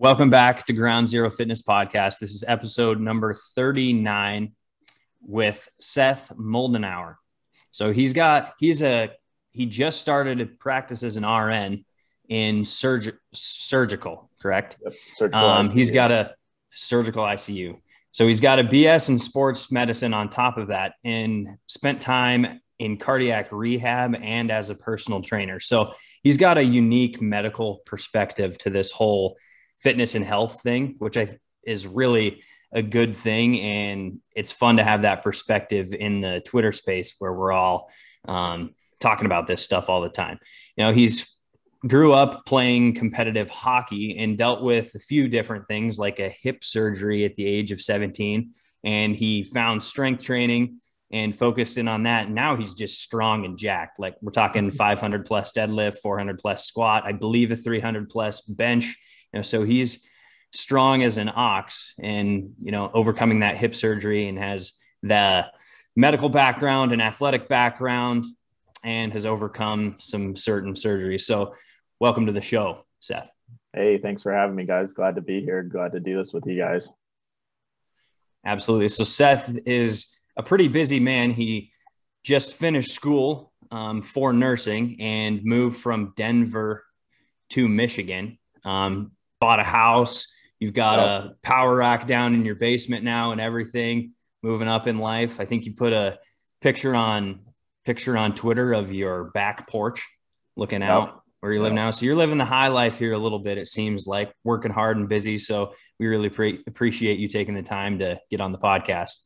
Welcome back to Ground Zero Fitness Podcast. This is episode number 39 with Seth Moldenhauer. So he just started to practice as an RN in surgical, correct? Yep, surgical ICU. He's got a surgical ICU. So he's got a BS in sports medicine on top of that and spent time in cardiac rehab and as a personal trainer. So he's got a unique medical perspective to this whole fitness and health thing, which is really a good thing. And it's fun to have that perspective in the Twitter space where we're all talking about this stuff all the time. You know, he's grew up playing competitive hockey and dealt with a few different things like a hip surgery at the age of 17. And he found strength training and focused in on that. Now he's just strong and jacked. Like, we're talking 500 plus deadlift, 400 plus squat, I believe a 300 plus bench. You know, so he's strong as an ox and, you know, overcoming that hip surgery, and has the medical background and athletic background, and has overcome some certain surgeries. So welcome to the show, Seth. Hey, thanks for having me, guys. Glad to be here. Glad to do this with you guys. Absolutely. So Seth is a pretty busy man. He just finished school for nursing and moved from Denver to Michigan. Bought a house. You've got a power rack down in your basement now and everything. Moving up in life. I think you put a picture on Twitter of your back porch looking out where you live now. So you're living the high life here a little bit, it seems like, working hard and busy. So we really appreciate you taking the time to get on the podcast.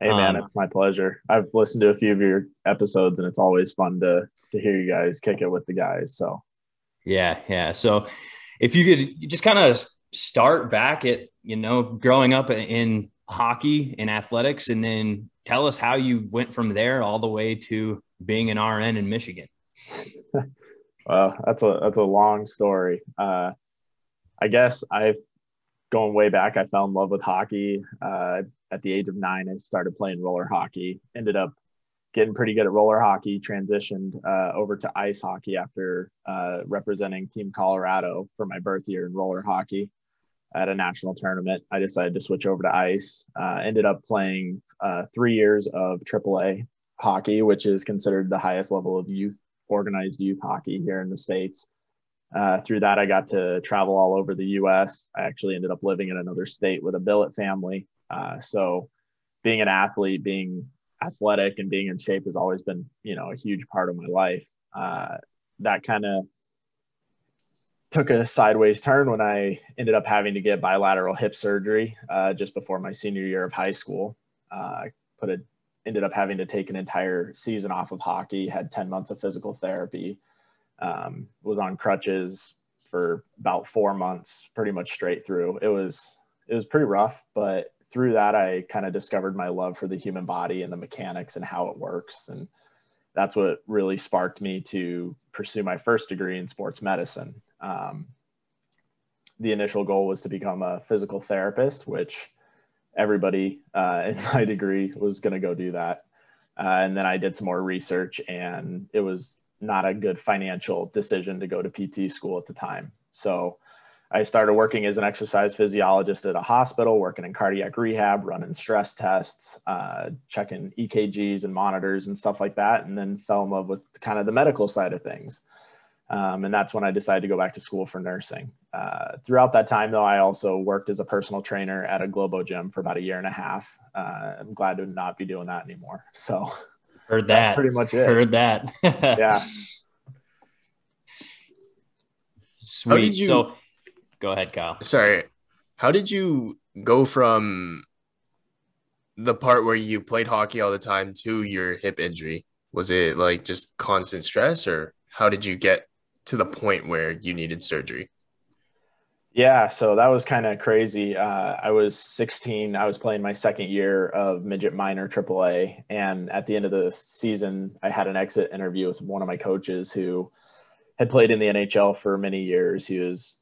Hey man, it's my pleasure. I've listened to a few of your episodes and it's always fun to hear you guys kick it with the guys. So yeah. So if you could just kind of start back at, you know, growing up in hockey and athletics, and then tell us how you went from there all the way to being an RN in Michigan. Well, that's a long story. I guess going way back, I fell in love with hockey. At the age of 9, I started playing roller hockey, ended up getting pretty good at roller hockey, transitioned over to ice hockey after representing Team Colorado for my birth year in roller hockey at a national tournament. I decided to switch over to ice, ended up playing 3 years of AAA hockey, which is considered the highest level of organized youth hockey here in the States. Through that, I got to travel all over the US. I actually ended up living in another state with a billet family. So being an athlete, being athletic and being in shape has always been, you know, a huge part of my life. That kind of took a sideways turn when I ended up having to get bilateral hip surgery just before my senior year of high school. Ended up having to take an entire season off of hockey, had 10 months of physical therapy, was on crutches for about 4 months, pretty much straight through. It was pretty rough, but through that, I kind of discovered my love for the human body and the mechanics and how it works. And that's what really sparked me to pursue my first degree in sports medicine. The initial goal was to become a physical therapist, which everybody in my degree was going to go do that. And then I did some more research, and it was not a good financial decision to go to PT school at the time. So I started working as an exercise physiologist at a hospital, working in cardiac rehab, running stress tests, checking EKGs and monitors and stuff like that, and then fell in love with kind of the medical side of things. And that's when I decided to go back to school for nursing. Throughout that time, though, I also worked as a personal trainer at a Globo Gym for about 1.5 years. I'm glad to not be doing that anymore. So heard that. That's pretty much it. Heard that. Yeah. Sweet. So go ahead, Kyle. Sorry. How did you go from the part where you played hockey all the time to your hip injury? Was it like just constant stress, or how did you get to the point where you needed surgery? Yeah, so that was kind of crazy. I was 16. I was playing my second year of midget minor AAA. And at the end of the season, I had an exit interview with one of my coaches who had played in the NHL for many years. He was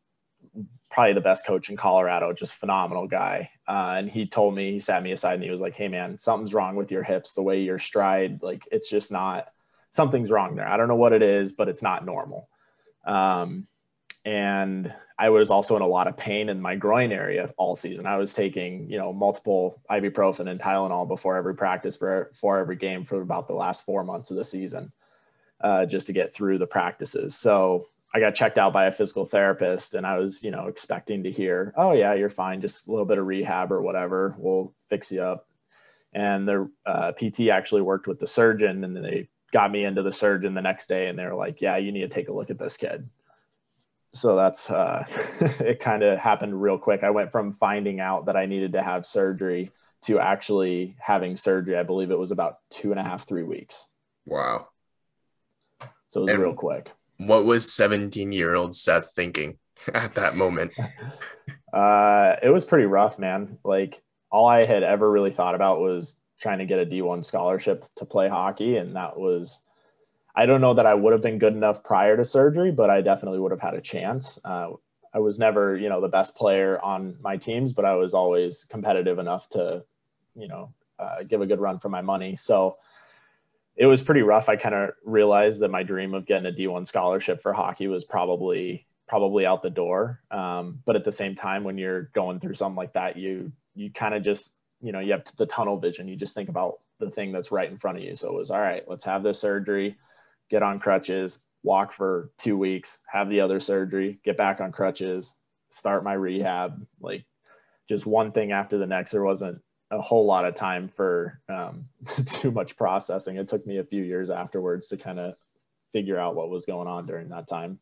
probably the best coach in Colorado, just phenomenal guy. And he told me, he sat me aside and he was like, "Hey man, something's wrong with your hips, the way your stride, like it's just not, something's wrong there. I don't know what it is, but it's not normal." And I was also in a lot of pain in my groin area all season. I was taking, multiple ibuprofen and Tylenol before every practice, before every game for about the last 4 months of the season, just to get through the practices. So I got checked out by a physical therapist, and I was, expecting to hear, oh yeah, you're fine. Just a little bit of rehab or whatever. We'll fix you up. And the PT actually worked with the surgeon, and then they got me into the surgeon the next day, and they were like, yeah, you need to take a look at this kid. So that's, it kind of happened real quick. I went from finding out that I needed to have surgery to actually having surgery. I believe it was about 2.5, 3 weeks. Wow. So it was real quick. What was 17-year-old Seth thinking at that moment? It was pretty rough, man. Like, all I had ever really thought about was trying to get a D1 scholarship to play hockey. And that was, I don't know that I would have been good enough prior to surgery, but I definitely would have had a chance. I was never, the best player on my teams, but I was always competitive enough to, give a good run for my money. So it was pretty rough. I kind of realized that my dream of getting a D1 scholarship for hockey was probably out the door. But at the same time, when you're going through something like that, you kind of just, you have the tunnel vision. You just think about the thing that's right in front of you. So it was, all right, let's have this surgery, get on crutches, walk for 2 weeks, have the other surgery, get back on crutches, start my rehab, like just one thing after the next. There wasn't a whole lot of time for too much processing. It took me a few years afterwards to kind of figure out what was going on during that time.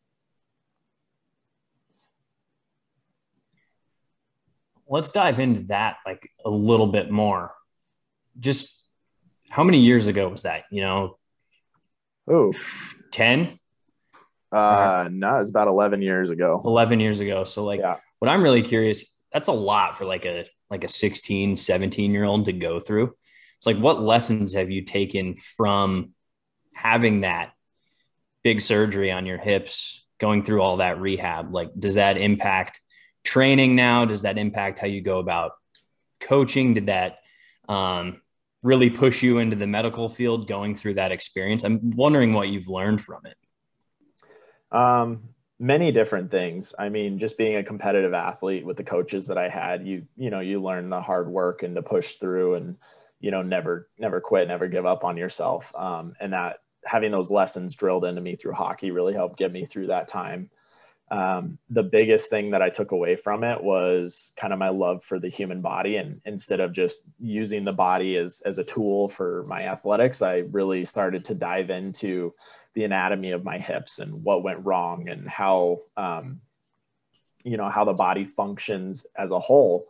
Let's dive into that like a little bit more. Just how many years ago was that, 10? No, it's about 11 years ago. 11 years ago. So like, yeah. What I'm really curious, that's a lot for like a 16, 17-year-old to go through. It's like, what lessons have you taken from having that big surgery on your hips, going through all that rehab? Like, does that impact training now? Does that impact how you go about coaching? Did that really push you into the medical field going through that experience? I'm wondering what you've learned from it. Many different things. I mean, just being a competitive athlete with the coaches that I had, you learn the hard work and to push through and, never quit, never give up on yourself. And that having those lessons drilled into me through hockey really helped get me through that time. The biggest thing that I took away from it was kind of my love for the human body. And instead of just using the body as a tool for my athletics, I really started to dive into the anatomy of my hips and what went wrong and how, how the body functions as a whole.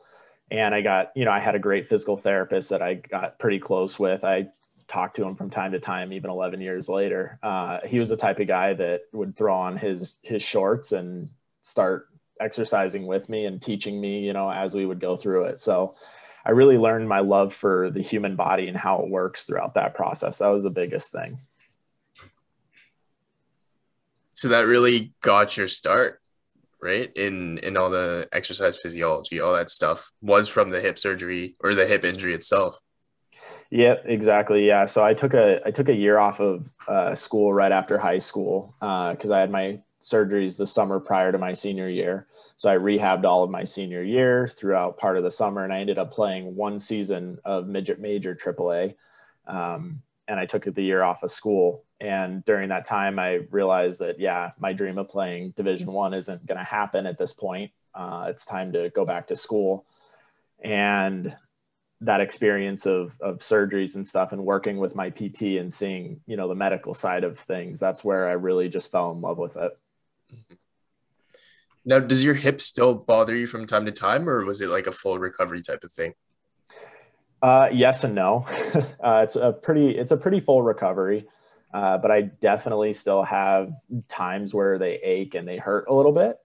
And I got, I had a great physical therapist that I got pretty close with. I talk to him from time to time, even 11 years later. He was the type of guy that would throw on his shorts and start exercising with me and teaching me, as we would go through it. So I really learned my love for the human body and how it works throughout that process. That was the biggest thing. So that really got your start, right? In all the exercise physiology, all that stuff was from the hip surgery or the hip injury itself. Yep, exactly. Yeah. So I took a year off of school right after high school because I had my surgeries the summer prior to my senior year. So I rehabbed all of my senior year throughout part of the summer, and I ended up playing one season of midget major AAA. And I took the year off of school. And during that time, I realized that, yeah, my dream of playing Division I isn't going to happen at this point. It's time to go back to school. And that experience of surgeries and stuff and working with my PT and seeing, the medical side of things, that's where I really just fell in love with it. Now, does your hip still bother you from time to time, or was it like a full recovery type of thing? Yes and no. It's a pretty full recovery. But I definitely still have times where they ache and they hurt a little bit.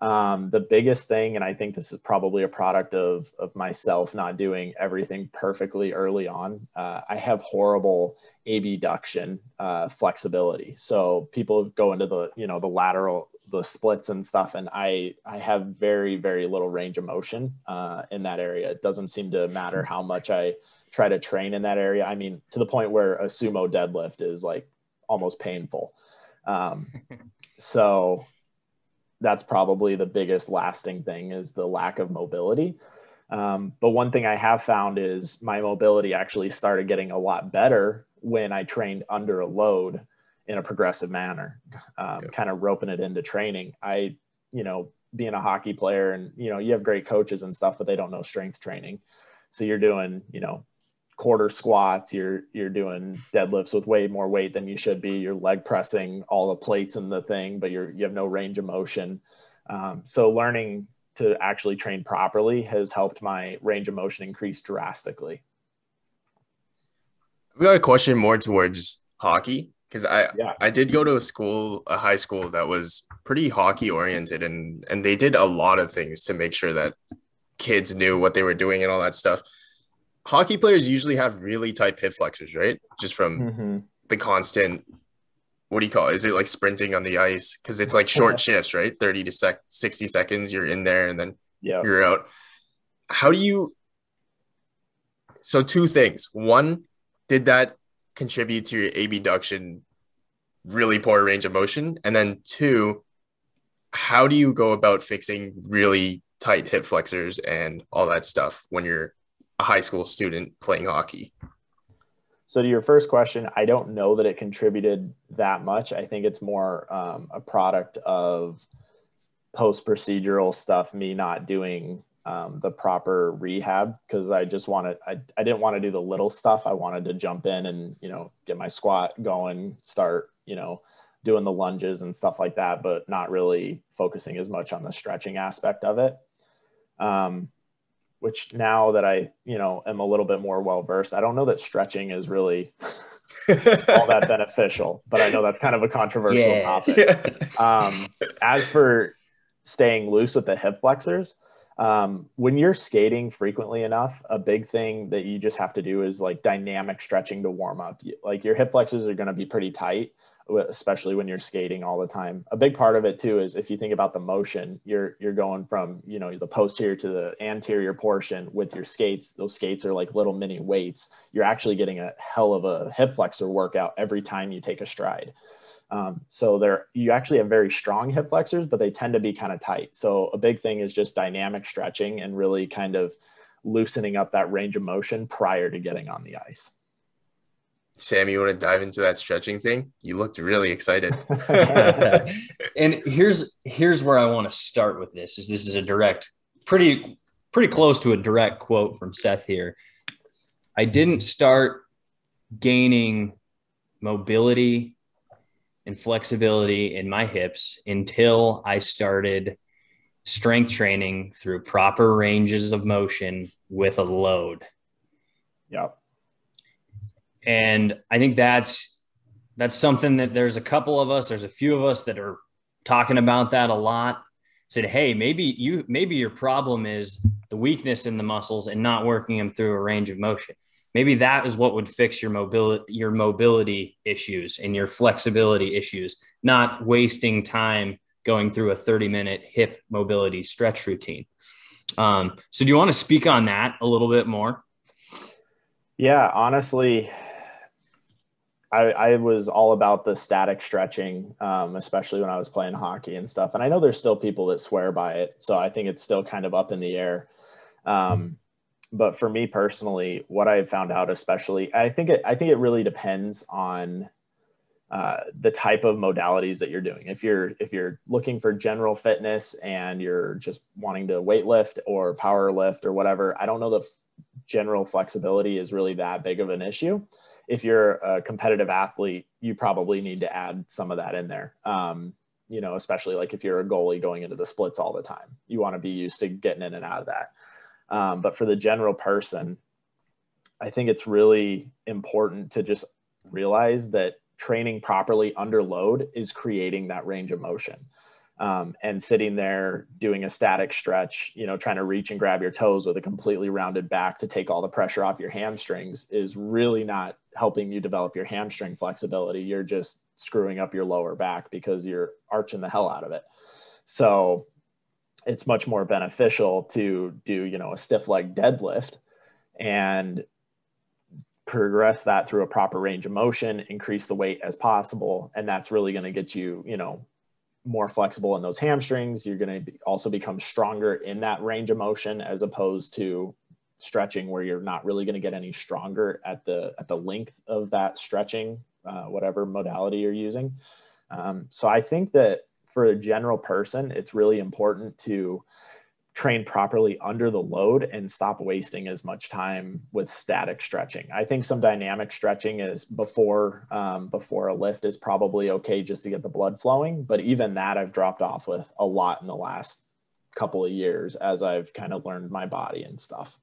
The biggest thing, and I think this is probably a product of myself not doing everything perfectly early on, I have horrible abduction flexibility. So people go into the, the lateral, the splits and stuff, and I have very, very little range of motion in that area. It doesn't seem to matter how much I try to train in that area. I mean, to the point where a sumo deadlift is like almost painful. So that's probably the biggest lasting thing, is the lack of mobility. But one thing I have found is my mobility actually started getting a lot better when I trained under a load in a progressive manner, kind of roping it into training. I, you know, being a hockey player and, you know, you have great coaches and stuff, but they don't know strength training. So you're doing, you know, quarter squats, you're doing deadlifts with way more weight than you should be. You're leg pressing all the plates in the thing, but you have no range of motion. So learning to actually train properly has helped my range of motion increase drastically. We got a question more towards hockey, because I did go to a high school that was pretty hockey oriented, and they did a lot of things to make sure that kids knew what they were doing and all that stuff. Hockey players usually have really tight hip flexors, right? Just from the constant, what do you call it? Is it like sprinting on the ice? Because it's like short shifts, right? 30 to 60 seconds, you're in there, and then you're out. How do you – so two things. One, did that contribute to your abduction, really poor range of motion? And then two, how do you go about fixing really tight hip flexors and all that stuff when you're – a high school student playing hockey? So to your first question, I don't know that it contributed that much. I think it's more a product of post-procedural stuff, me not doing the proper rehab, because I didn't want to do the little stuff. I wanted to jump in and, you know, get my squat going, start, you know, doing the lunges and stuff like that, but not really focusing as much on the stretching aspect of it. Which now that I, you know, am a little bit more well-versed, I don't know that stretching is really all that beneficial, but I know that's kind of a controversial topic. As for staying loose with the hip flexors, when you're skating frequently enough, a big thing that you just have to do is like dynamic stretching to warm up. Like your hip flexors are going to be pretty tight, especially when you're skating all the time. A big part of it too is if you think about the motion, you're going from, you know, the posterior to the anterior portion with your skates. Those skates are like little mini weights. You're actually getting a hell of a hip flexor workout every time you take a stride. So you actually have very strong hip flexors, but they tend to be kind of tight. So a big thing is just dynamic stretching and really kind of loosening up that range of motion prior to getting on the ice. Sam, you want to dive into that stretching thing? You looked really excited. And here's where I want to start with this. This is a direct, pretty close to a direct quote from Seth here. I didn't start gaining mobility and flexibility in my hips until I started strength training through proper ranges of motion with a load. Yep. And I think that's something that there's a few of us that are talking about that a lot. Said, hey, maybe your problem is the weakness in the muscles and not working them through a range of motion. Maybe that is what would fix your mobility issues and your flexibility issues, not wasting time going through a 30-minute hip mobility stretch routine. So do you want to speak on that a little bit more? Yeah, honestly, I was all about the static stretching, especially when I was playing hockey and stuff. And I know there's still people that swear by it, so I think it's still kind of up in the air. But for me personally, what I've found out, especially, I think it really depends on the type of modalities that you're doing. If you're looking for general fitness and you're just wanting to weight lift or power lift or whatever, I don't know the general flexibility is really that big of an issue. If you're a competitive athlete, you probably need to add some of that in there. You know, especially like if you're a goalie going into the splits all the time, you want to be used to getting in and out of that. But for the general person, I think it's really important to just realize that training properly under load is creating that range of motion. And sitting there doing a static stretch, you know, trying to reach and grab your toes with a completely rounded back to take all the pressure off your hamstrings is really not helping you develop your hamstring flexibility. You're just screwing up your lower back because you're arching the hell out of it. So it's much more beneficial to do, you know, a stiff leg deadlift and progress that through a proper range of motion, increase the weight as possible. And that's really going to get you, you know, more flexible in those hamstrings. You're going to also become stronger in that range of motion, as opposed to stretching where you're not really going to get any stronger at the length of that stretching, whatever modality you're using. So I think that for a general person, it's really important to train properly under the load and stop wasting as much time with static stretching. I think some dynamic stretching is before a lift is probably okay just to get the blood flowing. But even that I've dropped off with a lot in the last couple of years as I've kind of learned my body and stuff.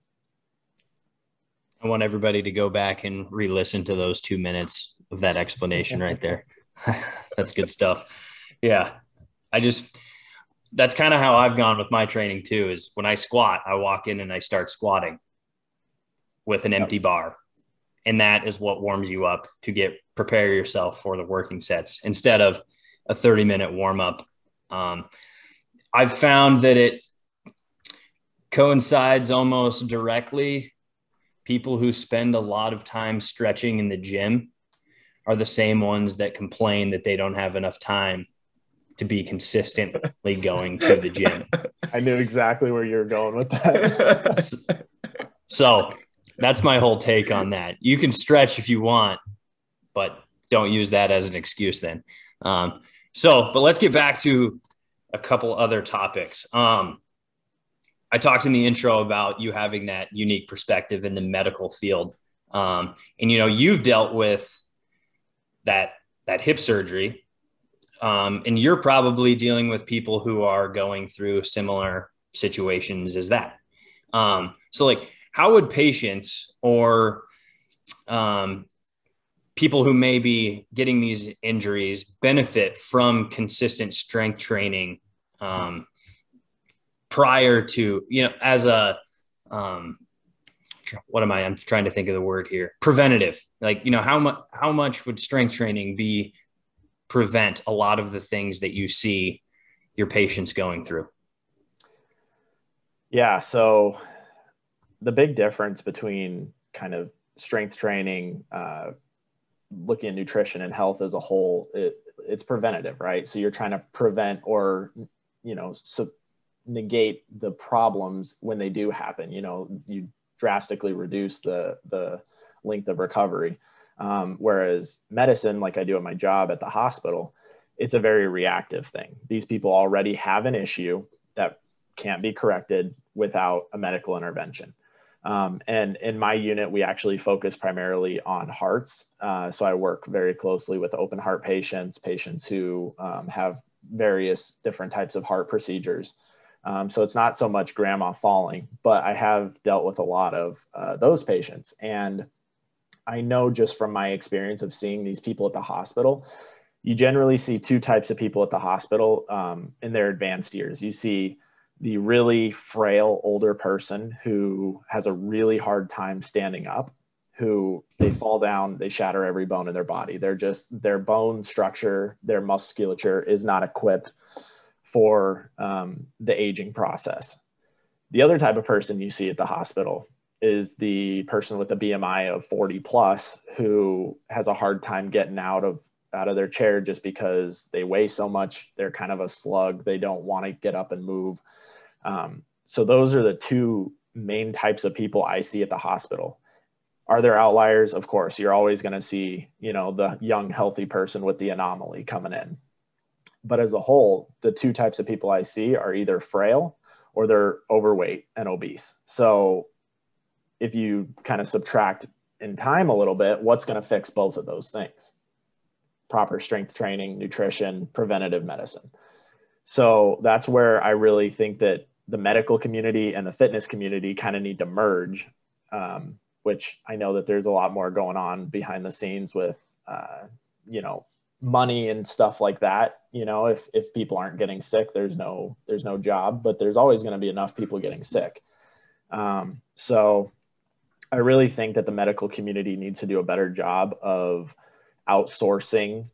I want everybody to go back and re-listen to those 2 minutes of that explanation right there. That's good stuff. Yeah. That's kind of how I've gone with my training too, is when I squat, I walk in and I start squatting with an empty bar. And that is what warms you up to prepare yourself for the working sets instead of a 30-minute warm up. I've found that it coincides almost directly. People who spend a lot of time stretching in the gym are the same ones that complain that they don't have enough time to be consistently going to the gym. I knew exactly where you were going with that. So that's my whole take on that. You can stretch if you want, but don't use that as an excuse then. But let's get back to a couple other topics. I talked in the intro about you having that unique perspective in the medical field. And, you know, you've dealt with that hip surgery. And you're probably dealing with people who are going through similar situations as that. How would patients or people who may be getting these injuries benefit from consistent strength training prior to, you know, as a, I'm trying to think of the word here, preventative. Like, you know, how much would strength training be prevent a lot of the things that you see your patients going through? Yeah. So the big difference between kind of strength training, looking at nutrition and health as a whole, it's preventative, right? So you're trying to prevent or, you know, negate the problems when they do happen. You know, you drastically reduce the length of recovery. Whereas medicine, like I do at my job at the hospital, it's a very reactive thing. These people already have an issue that can't be corrected without a medical intervention. And in my unit, we actually focus primarily on hearts. So I work very closely with open heart patients, patients who have various different types of heart procedures. So it's not so much grandma falling, but I have dealt with a lot of those patients. And I know just from my experience of seeing these people at the hospital, you generally see two types of people at the hospital in their advanced years. You see the really frail older person who has a really hard time standing up, who they fall down, they shatter every bone in their body. They're just, their bone structure, their musculature is not equipped for the aging process. The other type of person you see at the hospital is the person with a BMI of 40 plus who has a hard time getting out of their chair just because they weigh so much. They're kind of a slug. They don't want to get up and move. So those are the two main types of people I see at the hospital. Are there outliers? Of course, you're always going to see, you know, the young, healthy person with the anomaly coming in. But as a whole, the two types of people I see are either frail or they're overweight and obese. So if you kind of subtract in time a little bit, what's going to fix both of those things? Proper strength training, nutrition, preventative medicine. So that's where I really think that the medical community and the fitness community kind of need to merge, which I know that there's a lot more going on behind the scenes with, you know, money and stuff like that. You know, if people aren't getting sick, there's no job, but there's always going to be enough people getting sick. So I really think that the medical community needs to do a better job of outsourcing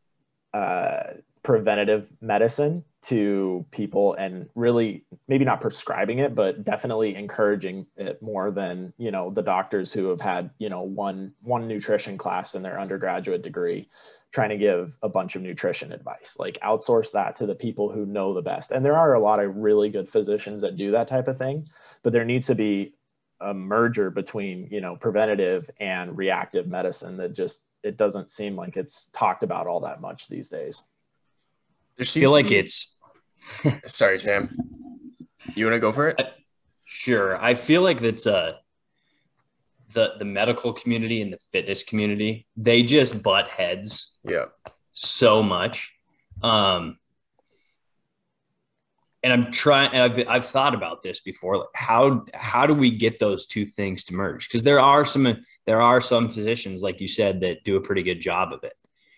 preventative medicine to people, and really maybe not prescribing it, but definitely encouraging it more than, you know, the doctors who have had, you know, one nutrition class in their undergraduate degree trying to give a bunch of nutrition advice. Like, outsource that to the people who know the best. And there are a lot of really good physicians that do that type of thing, but there needs to be a merger between, you know, preventative and reactive medicine that just, it doesn't seem like it's talked about all that much these days. There seems like it's sorry, Sam, you want to go for it? Sure. I feel like that's the medical community and the fitness community, they just butt heads. Yeah. So much. And I'm trying, and I've thought about this before. Like, how do we get those two things to merge? Because there are some physicians, like you said, that do a pretty good job of it.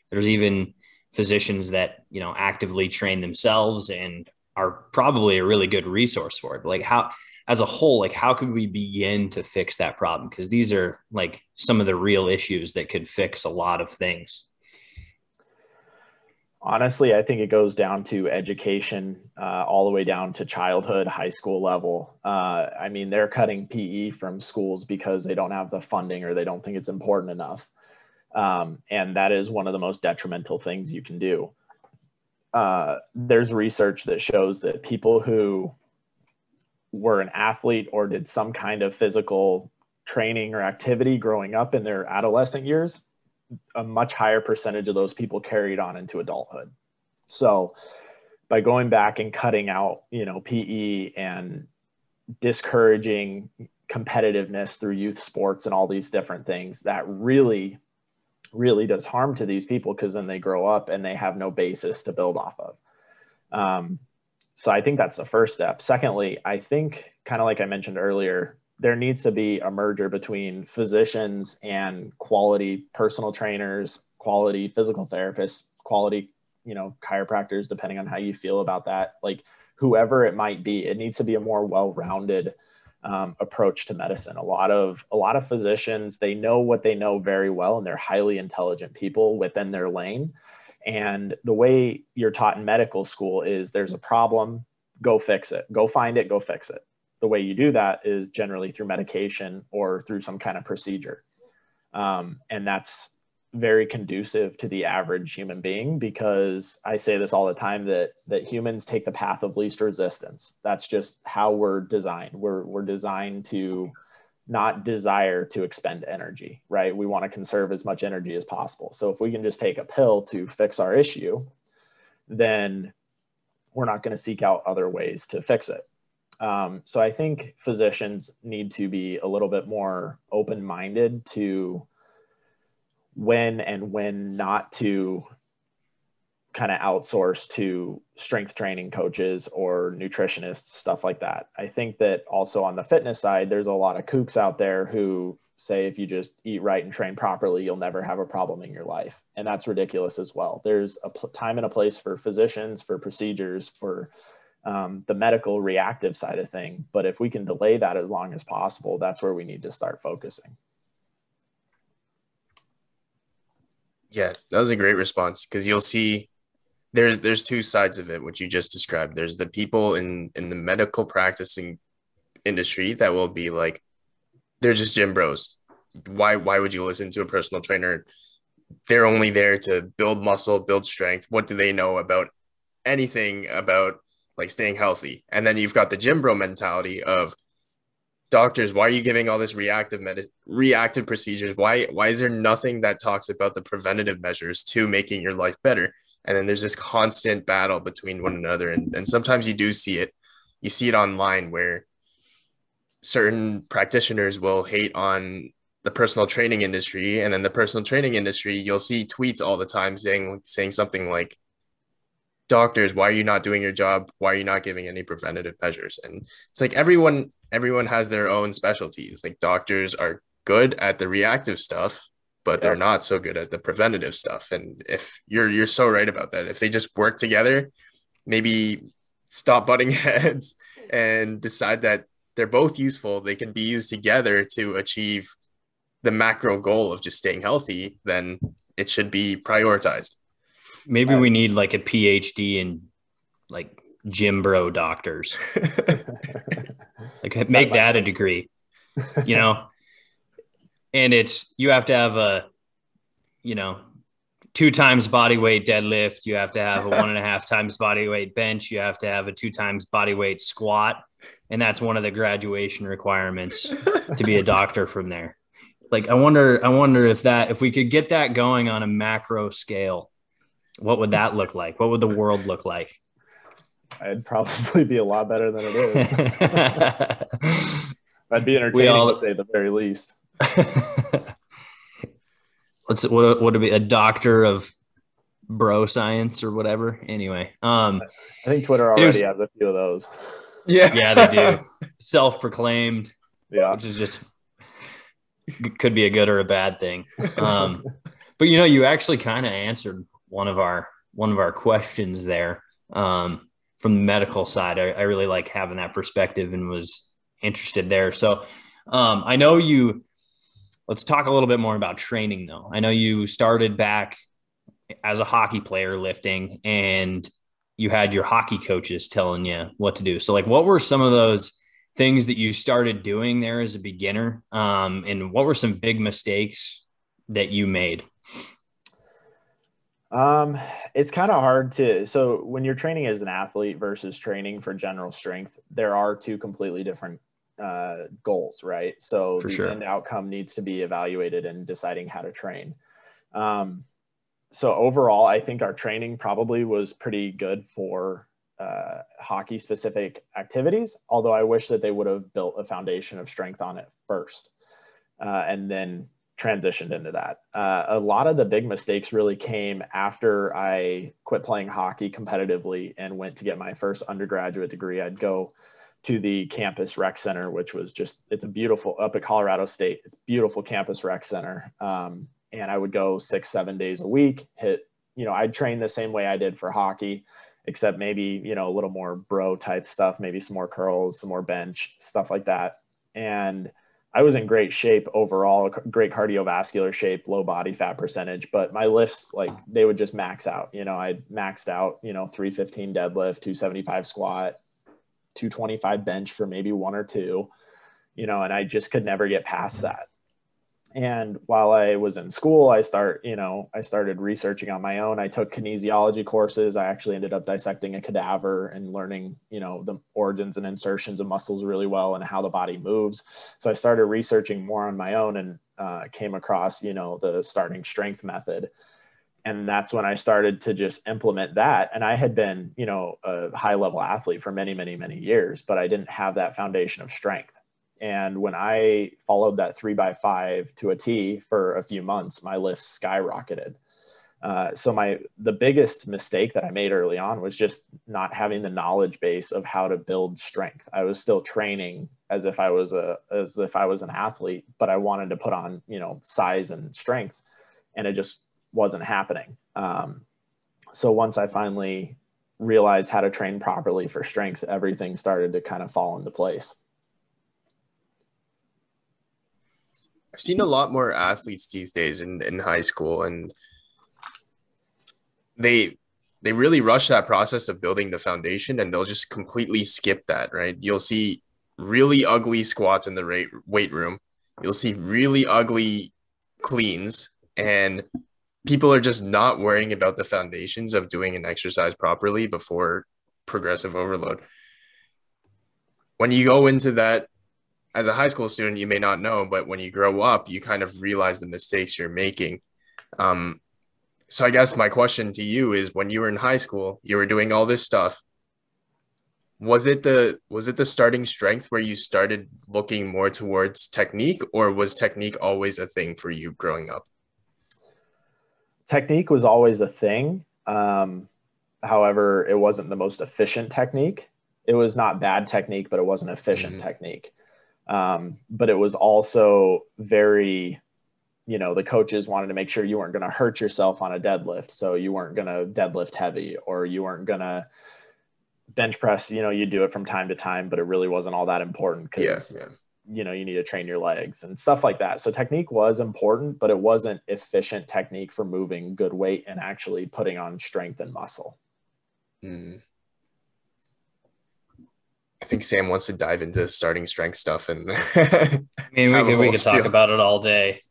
There's even physicians that, you know, actively train themselves and are probably a really good resource for it. But like, how, as a whole, like, how could we begin to fix that problem? Because these are like some of the real issues that could fix a lot of things. Honestly, I think it goes down to education, all the way down to childhood, high school level. I mean, they're cutting PE from schools because they don't have the funding or they don't think it's important enough. And that is one of the most detrimental things you can do. There's research that shows that people who were an athlete or did some kind of physical training or activity growing up in their adolescent years, a much higher percentage of those people carried on into adulthood. So by going back and cutting out, you know, PE and discouraging competitiveness through youth sports and all these different things, that really, really does harm to these people, because then they grow up and they have no basis to build off of. So I think that's the first step. Secondly, I think, kind of like I mentioned earlier, there needs to be a merger between physicians and quality personal trainers, quality physical therapists, quality, you know, chiropractors, depending on how you feel about that. Like, whoever it might be, it needs to be a more well-rounded approach to medicine. A lot of physicians, they know what they know very well, and they're highly intelligent people within their lane. And the way you're taught in medical school is there's a problem, go fix it, go find it, go fix it. The way you do that is generally through medication or through some kind of procedure. And that's very conducive to the average human being, because I say this all the time, that humans take the path of least resistance. That's just how we're designed. We're designed to not desire to expend energy, right? We want to conserve as much energy as possible. So if we can just take a pill to fix our issue, then we're not going to seek out other ways to fix it. So I think physicians need to be a little bit more open-minded to when and when not to kind of outsource to strength training coaches or nutritionists, stuff like that. I think that also on the fitness side, there's a lot of kooks out there who say, if you just eat right and train properly, you'll never have a problem in your life. And that's ridiculous as well. There's a time and a place for physicians, for procedures, for the medical reactive side of thing. But if we can delay that as long as possible, that's where we need to start focusing. Yeah, that was a great response, because you'll see there's two sides of it, which you just described. There's the people in the medical practicing industry that will be like, they're just gym bros. Why would you listen to a personal trainer? They're only there to build muscle, build strength. What do they know about anything about like staying healthy? And then you've got the gym bro mentality of doctors. Why are you giving all this reactive procedures? Why is there nothing that talks about the preventative measures to making your life better? And then there's this constant battle between one another. And sometimes you do see it. You see it online where certain practitioners will hate on the personal training industry. And then the personal training industry, you'll see tweets all the time saying something like, doctors, why are you not doing your job? Why are you not giving any preventative measures? And it's like everyone has their own specialties. Like, doctors are good at the reactive stuff, but they're not so good at the preventative stuff. And if you're so right about that, if they just work together, maybe stop butting heads and decide that they're both useful, they can be used together to achieve the macro goal of just staying healthy, then it should be prioritized. Maybe we need like a PhD in like gym bro doctors. Like, make that a degree, you know? And you have to have a, you know, two times body weight deadlift. You have to have a 1.5 times body weight bench. You have to have a 2 times body weight squat. And that's one of the graduation requirements to be a doctor from there. Like, I wonder if we could get that going on a macro scale, what would that look like? What would the world look like? I'd probably be a lot better than it is. I'd be entertaining, to say the very least. What would it be? A doctor of bro science or whatever? Anyway. I think Twitter already has a few of those. Yeah. Yeah, they do. Self-proclaimed. Yeah. Which is just could be a good or a bad thing. But you actually kind of answered one of our questions there. From the medical side, I really like having that perspective and was interested there. So, I know let's talk a little bit more about training though. I know you started back as a hockey player lifting, and you had your hockey coaches telling you what to do. So like, what were some of those things that you started doing there as a beginner? And what were some big mistakes that you made? It's kind of hard so when you're training as an athlete versus training for general strength, there are two completely different goals, right? So for the sure. end outcome needs to be evaluated in deciding how to train. So overall, I think our training probably was pretty good for hockey specific activities, although I wish that they would have built a foundation of strength on it first and then transitioned into that. A lot of the big mistakes really came after I quit playing hockey competitively and went to get my first undergraduate degree. I'd go to the campus rec center, which was it's a beautiful, up at Colorado State, it's beautiful campus rec center. And I would go 6-7 days a week, I'd train the same way I did for hockey, except maybe, a little more bro type stuff, maybe some more curls, some more bench, stuff like that. And I was in great shape overall, great cardiovascular shape, low body fat percentage, but my lifts, they would just max out. I maxed out, 315 deadlift, 275 squat, 225 bench for maybe one or two, and I just could never get past that. And while I was in school, I started researching on my own. I took kinesiology courses. I actually ended up dissecting a cadaver and learning, the origins and insertions of muscles really well and how the body moves. So I started researching more on my own and came across, the starting strength method. And that's when I started to just implement that. And I had been, a high level athlete for many, many, many years, but I didn't have that foundation of strength. And when I followed that 3x5 to a T for a few months, my lifts skyrocketed. So the biggest mistake that I made early on was just not having the knowledge base of how to build strength. I was still training as if I was an athlete, but I wanted to put on, size and strength, and it just wasn't happening. So once I finally realized how to train properly for strength, everything started to kind of fall into place. I've seen a lot more athletes these days in high school, and they really rush that process of building the foundation, and they'll just completely skip that, right? You'll see really ugly squats in the weight room. You'll see really ugly cleans, and people are just not worrying about the foundations of doing an exercise properly before progressive overload. When you go into that, as a high school student, you may not know, but when you grow up, you kind of realize the mistakes you're making. So I guess my question to you is, when you were in high school, you were doing all this stuff. Was it the starting strength where you started looking more towards technique, or was technique always a thing for you growing up? Technique was always a thing. However, it wasn't the most efficient technique. It was not bad technique, but it wasn't efficient technique. But it was also very, the coaches wanted to make sure you weren't going to hurt yourself on a deadlift. So you weren't going to deadlift heavy, or you weren't going to bench press. You do it from time to time, but it really wasn't all that important because, you need to train your legs and stuff like that. So technique was important, but it wasn't efficient technique for moving good weight and actually putting on strength and muscle. Mm. I think Sam wants to dive into starting strength stuff, and we could talk about it all day.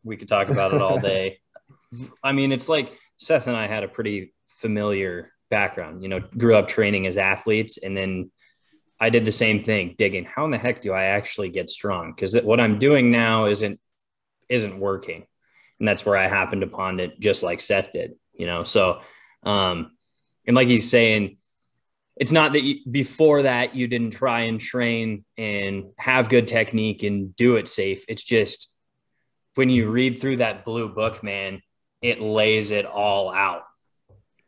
I mean, it's like Seth and I had a pretty familiar background, you know, grew up training as athletes. And then I did the same thing, digging, how in the heck do I actually get strong? Because what I'm doing now isn't working. And that's where I happened upon it, just like Seth did, you know? So, and like he's saying, it's not that before that you didn't try and train and have good technique and do it safe. It's just when you read through that blue book, man, it lays it all out.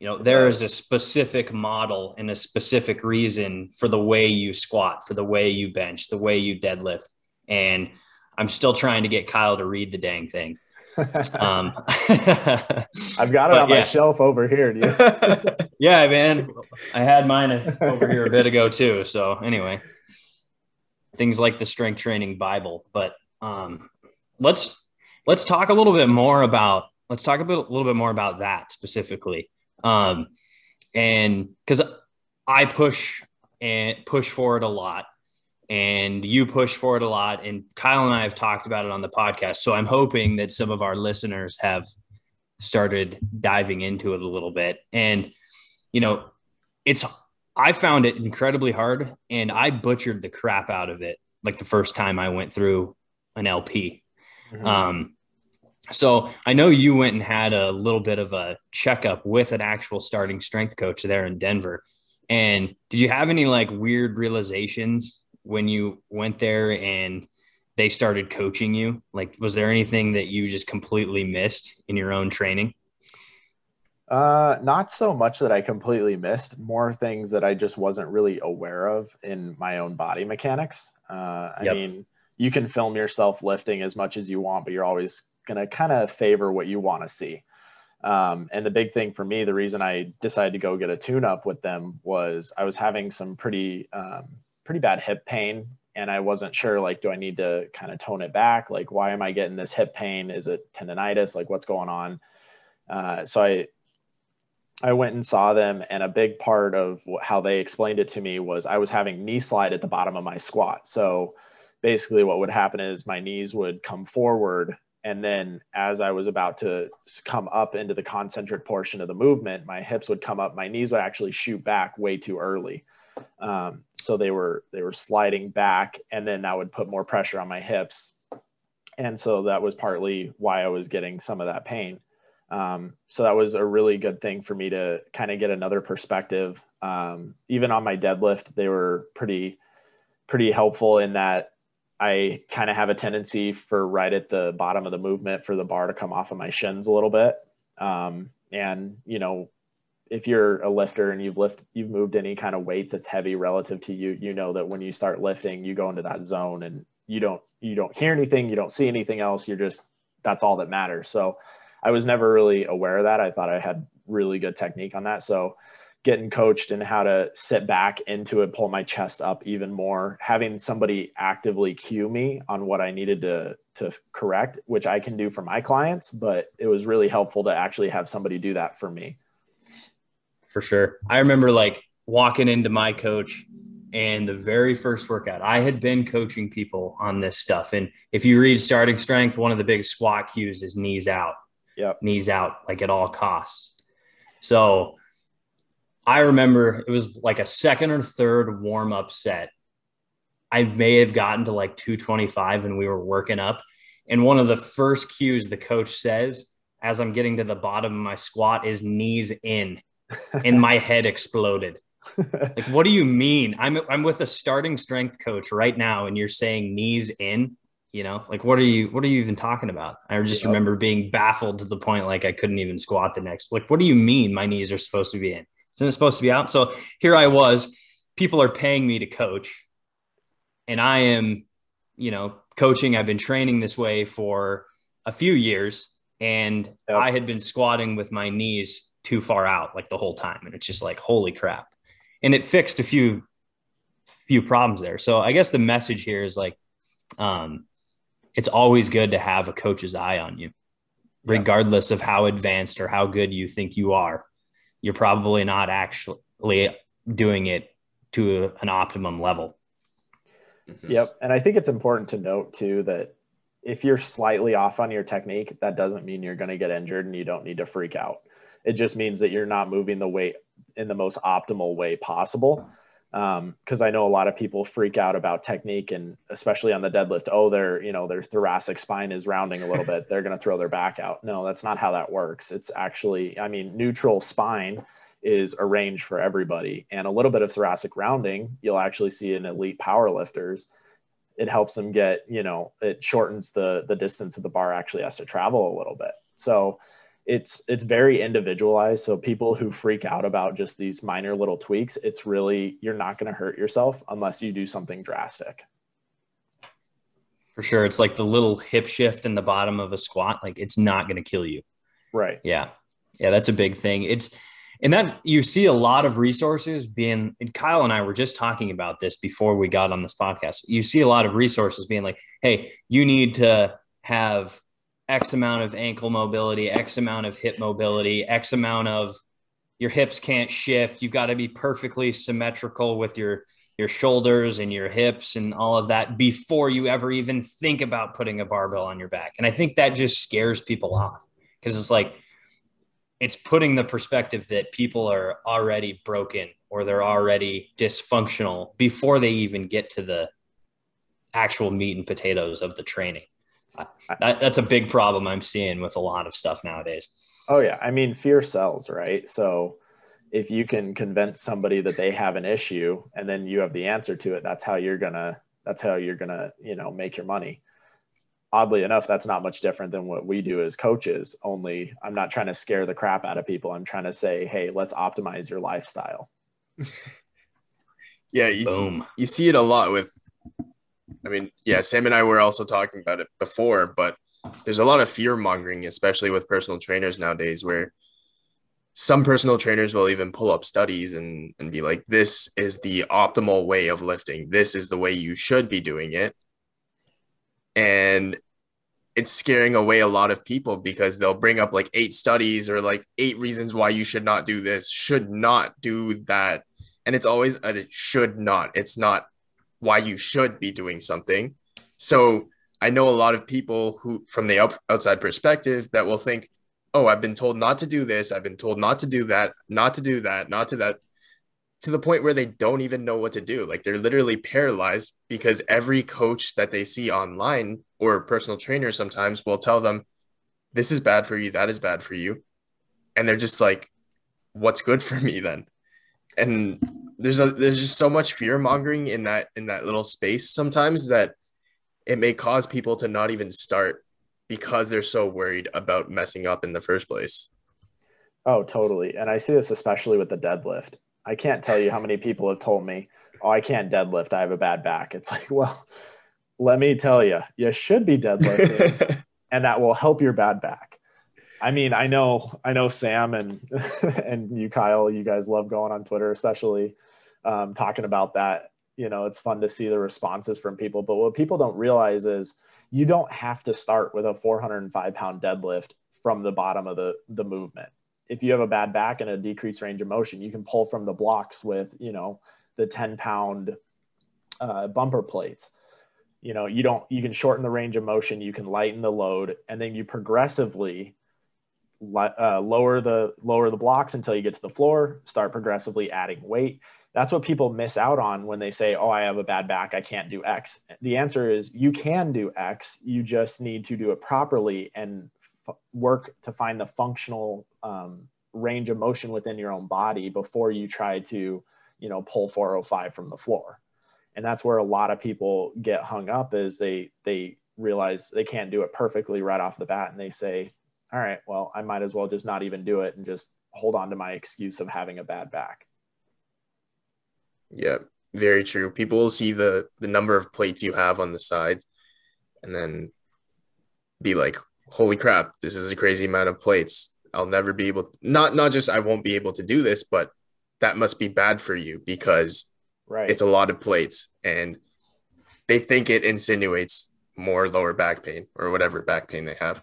You know, there is a specific model and a specific reason for the way you squat, for the way you bench, the way you deadlift. And I'm still trying to get Kyle to read the dang thing. I've got it on my shelf over here, dude. Yeah, man. I had mine over here a bit ago too. So anyway, things like the strength training Bible, but let's talk a little bit more about, let's talk a little bit more about that specifically. And cause I push for it a lot and you push for it a lot. And Kyle and I have talked about it on the podcast. So I'm hoping that some of our listeners have started diving into it a little bit. And, you know, I found it incredibly hard and I butchered the crap out of it. Like the first time I went through an LP. Mm-hmm. So I know you went and had a little bit of a checkup with an actual starting strength coach there in Denver. And did you have any like weird realizations when you went there and they started coaching you? Like, was there anything that you just completely missed in your own training? Not so much that I completely missed, more things that I just wasn't really aware of in my own body mechanics. I mean, you can film yourself lifting as much as you want, but you're always going to kind of favor what you want to see. And the big thing for me, the reason I decided to go get a tune-up with them was I was having some pretty bad hip pain. And I wasn't sure, like, do I need to kind of tone it back? Like, why am I getting this hip pain? Is it tendonitis? Like, what's going on? So I went and saw them, and a big part of how they explained it to me was I was having knee slide at the bottom of my squat. So basically what would happen is my knees would come forward, and then as I was about to come up into the concentric portion of the movement, my hips would come up, my knees would actually shoot back way too early. So they were sliding back, and then that would put more pressure on my hips. And so that was partly why I was getting some of that pain. So that was a really good thing for me to kind of get another perspective. Even on my deadlift, they were pretty helpful in that I kind of have a tendency for right at the bottom of the movement for the bar to come off of my shins a little bit. And, you know, if you're a lifter and you've moved any kind of weight that's heavy relative to you, you know that when you start lifting, you go into that zone and you don't hear anything, you don't see anything else. You're just, that's all that matters. So I was never really aware of that. I thought I had really good technique on that. So getting coached in how to sit back into it, pull my chest up even more, having somebody actively cue me on what I needed to correct, which I can do for my clients, but it was really helpful to actually have somebody do that for me. For sure. I remember like walking into my coach and the very first workout, I had been coaching people on this stuff. And if you read Starting Strength, one of the big squat cues is knees out. Yep. Knees out, like at all costs. So I remember it was like a second or third warm-up set. I may have gotten to like 225 and we were working up. And one of the first cues the coach says, as I'm getting to the bottom of my squat, is knees in. And my head exploded. Like, what do you mean? I'm with a starting strength coach right now, and you're saying knees in? You know, like, what are you even talking about? I just remember being baffled to the point, like I couldn't even squat the next, like, what do you mean my knees are supposed to be in? Isn't it supposed to be out? So here I was, people are paying me to coach, and I am, you know, coaching. I've been training this way for a few years, and I had been squatting with my knees too far out like the whole time. And it's just like, holy crap. And it fixed a few problems there. So I guess the message here is like, it's always good to have a coach's eye on you, regardless of how advanced or how good you think you are. You're probably not actually doing it to an optimum level. Yep. And I think it's important to note too, that if you're slightly off on your technique, that doesn't mean you're going to get injured and you don't need to freak out. It just means that you're not moving the weight in the most optimal way possible. Because I know a lot of people freak out about technique, and especially on the deadlift, oh, their thoracic spine is rounding a little bit, they're going to throw their back out. No, that's not how that works. It's actually, I mean, neutral spine is a range for everybody, and a little bit of thoracic rounding, you'll actually see in elite power lifters. It helps them get, it shortens the distance that the bar actually has to travel a little bit. So it's very individualized. So people who freak out about just these minor little tweaks, it's really, you're not going to hurt yourself unless you do something drastic. For sure. It's like the little hip shift in the bottom of a squat. Like, it's not going to kill you. Right. Yeah. Yeah. That's a big thing. And that you see a lot of resources being, and Kyle and I were just talking about this before we got on this podcast. You see a lot of resources being like, hey, you need to have X amount of ankle mobility, X amount of hip mobility, X amount of your hips can't shift. You've got to be perfectly symmetrical with your shoulders and your hips and all of that before you ever even think about putting a barbell on your back. And I think that just scares people off, because it's like, it's putting the perspective that people are already broken or they're already dysfunctional before they even get to the actual meat and potatoes of the training. That's a big problem I'm seeing with a lot of stuff nowadays. Oh yeah. I mean, fear sells, right? So if you can convince somebody that they have an issue and then you have the answer to it, that's how you're gonna, make your money. Oddly enough, that's not much different than what we do as coaches, only I'm not trying to scare the crap out of people. I'm trying to say, hey, let's optimize your lifestyle. Yeah, you see it a lot with, I mean, yeah, Sam and I were also talking about it before, but there's a lot of fear mongering, especially with personal trainers nowadays, where some personal trainers will even pull up studies and be like, this is the optimal way of lifting. This is the way you should be doing it. And it's scaring away a lot of people, because they'll bring up like 8 studies or like 8 reasons why you should not do this, should not do that. And it's always a should not. It's not why you should be doing something. So I know a lot of people who, from the outside perspective, that will think, oh, I've been told not to do this. I've been told not to do that, not to do that, not to that, to the point where they don't even know what to do. Like, they're literally paralyzed, because every coach that they see online or personal trainer sometimes will tell them, this is bad for you, that is bad for you. And they're just like, what's good for me then? And there's just so much fear mongering in that little space sometimes, that it may cause people to not even start because they're so worried about messing up in the first place. Oh, totally. And I see this especially with the deadlift. I can't tell you how many people have told me, oh, I can't deadlift, I have a bad back. It's like, well, let me tell you, you should be deadlifting and that will help your bad back. I mean, I know Sam and you, Kyle, you guys love going on Twitter, especially talking about that. It's fun to see the responses from people, but what people don't realize is you don't have to start with a 405-pound deadlift from the bottom of the movement. If you have a bad back and a decreased range of motion, you can pull from the blocks with, the 10-pound bumper plates. You can shorten the range of motion, you can lighten the load, and then you progressively lower the blocks until you get to the floor, start progressively adding weight. That's what people miss out on when they say, oh, I have a bad back, I can't do X. The answer is you can do X. You just need to do it properly and work to find the functional range of motion within your own body before you try to, pull 405 from the floor. And that's where a lot of people get hung up, is they realize they can't do it perfectly right off the bat. And they say, all right, well, I might as well just not even do it and just hold on to my excuse of having a bad back. Yeah, very true. People will see the number of plates you have on the side and then be like, holy crap, this is a crazy amount of plates. I'll never be able to, not just I won't be able to do this, but that must be bad for you, because right, it's a lot of plates, and they think it insinuates more lower back pain or whatever back pain they have.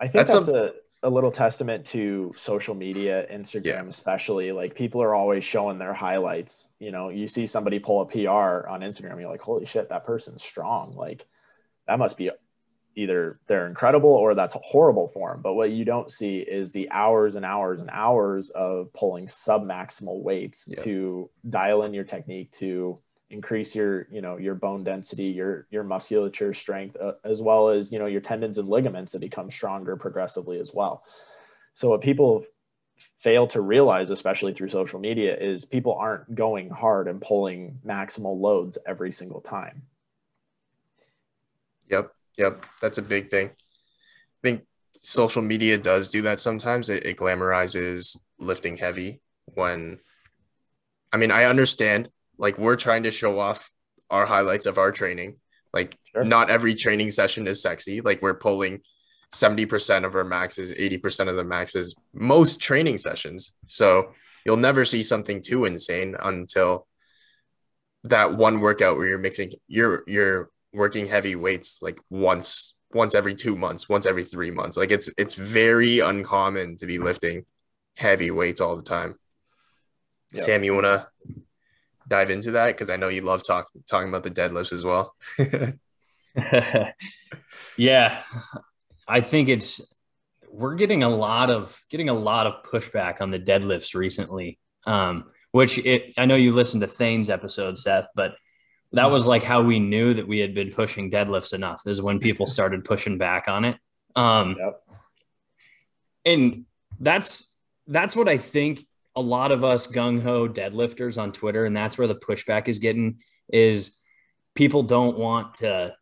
I think that's a little testament to social media, Instagram, yeah, especially. Like, people are always showing their highlights. You see somebody pull a PR on Instagram, you're like, holy shit, that person's strong. Like, that must be either they're incredible or that's horrible form. But what you don't see is the hours and hours and hours of pulling submaximal weights to dial in your technique, to increase your, you know, your bone density, your musculature strength, as well as, you know, your tendons and ligaments that become stronger progressively as well. So what people fail to realize, especially through social media, is people aren't going hard and pulling maximal loads every single time. Yep. That's a big thing. I think social media does do that sometimes. It glamorizes lifting heavy when, I mean, I understand, like, we're trying to show off our highlights of our training. Like, sure, not every training session is sexy. Like, we're pulling 70% of our maxes, 80% of the maxes, most training sessions. So you'll never see something too insane until that one workout where you're mixing, you're working heavy weights like once every 2 months, once every 3 months. Like, it's very uncommon to be lifting heavy weights all the time. Yep. Sam, you want to dive into that? Because I know you love talking about the deadlifts as well. Yeah. I think we're getting a lot of pushback on the deadlifts recently, I know you listened to Thane's episode, Seth, but that was like how we knew that we had been pushing deadlifts enough, is when people started pushing back on it. And that's what I think a lot of us gung-ho deadlifters on Twitter, and that's where the pushback is getting, is people don't want to,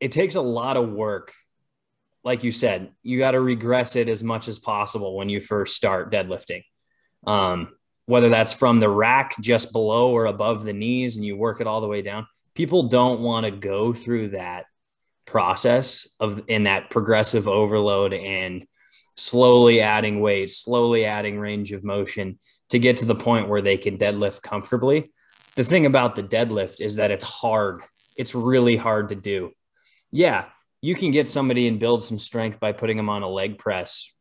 it takes a lot of work. Like you said, you got to regress it as much as possible when you first start deadlifting, whether that's from the rack just below or above the knees and you work it all the way down. People don't want to go through that process of in that progressive overload and slowly adding weight, slowly adding range of motion to get to the point where they can deadlift comfortably. The thing about the deadlift is that it's hard. It's really hard to do. Yeah. You can get somebody and build some strength by putting them on a leg press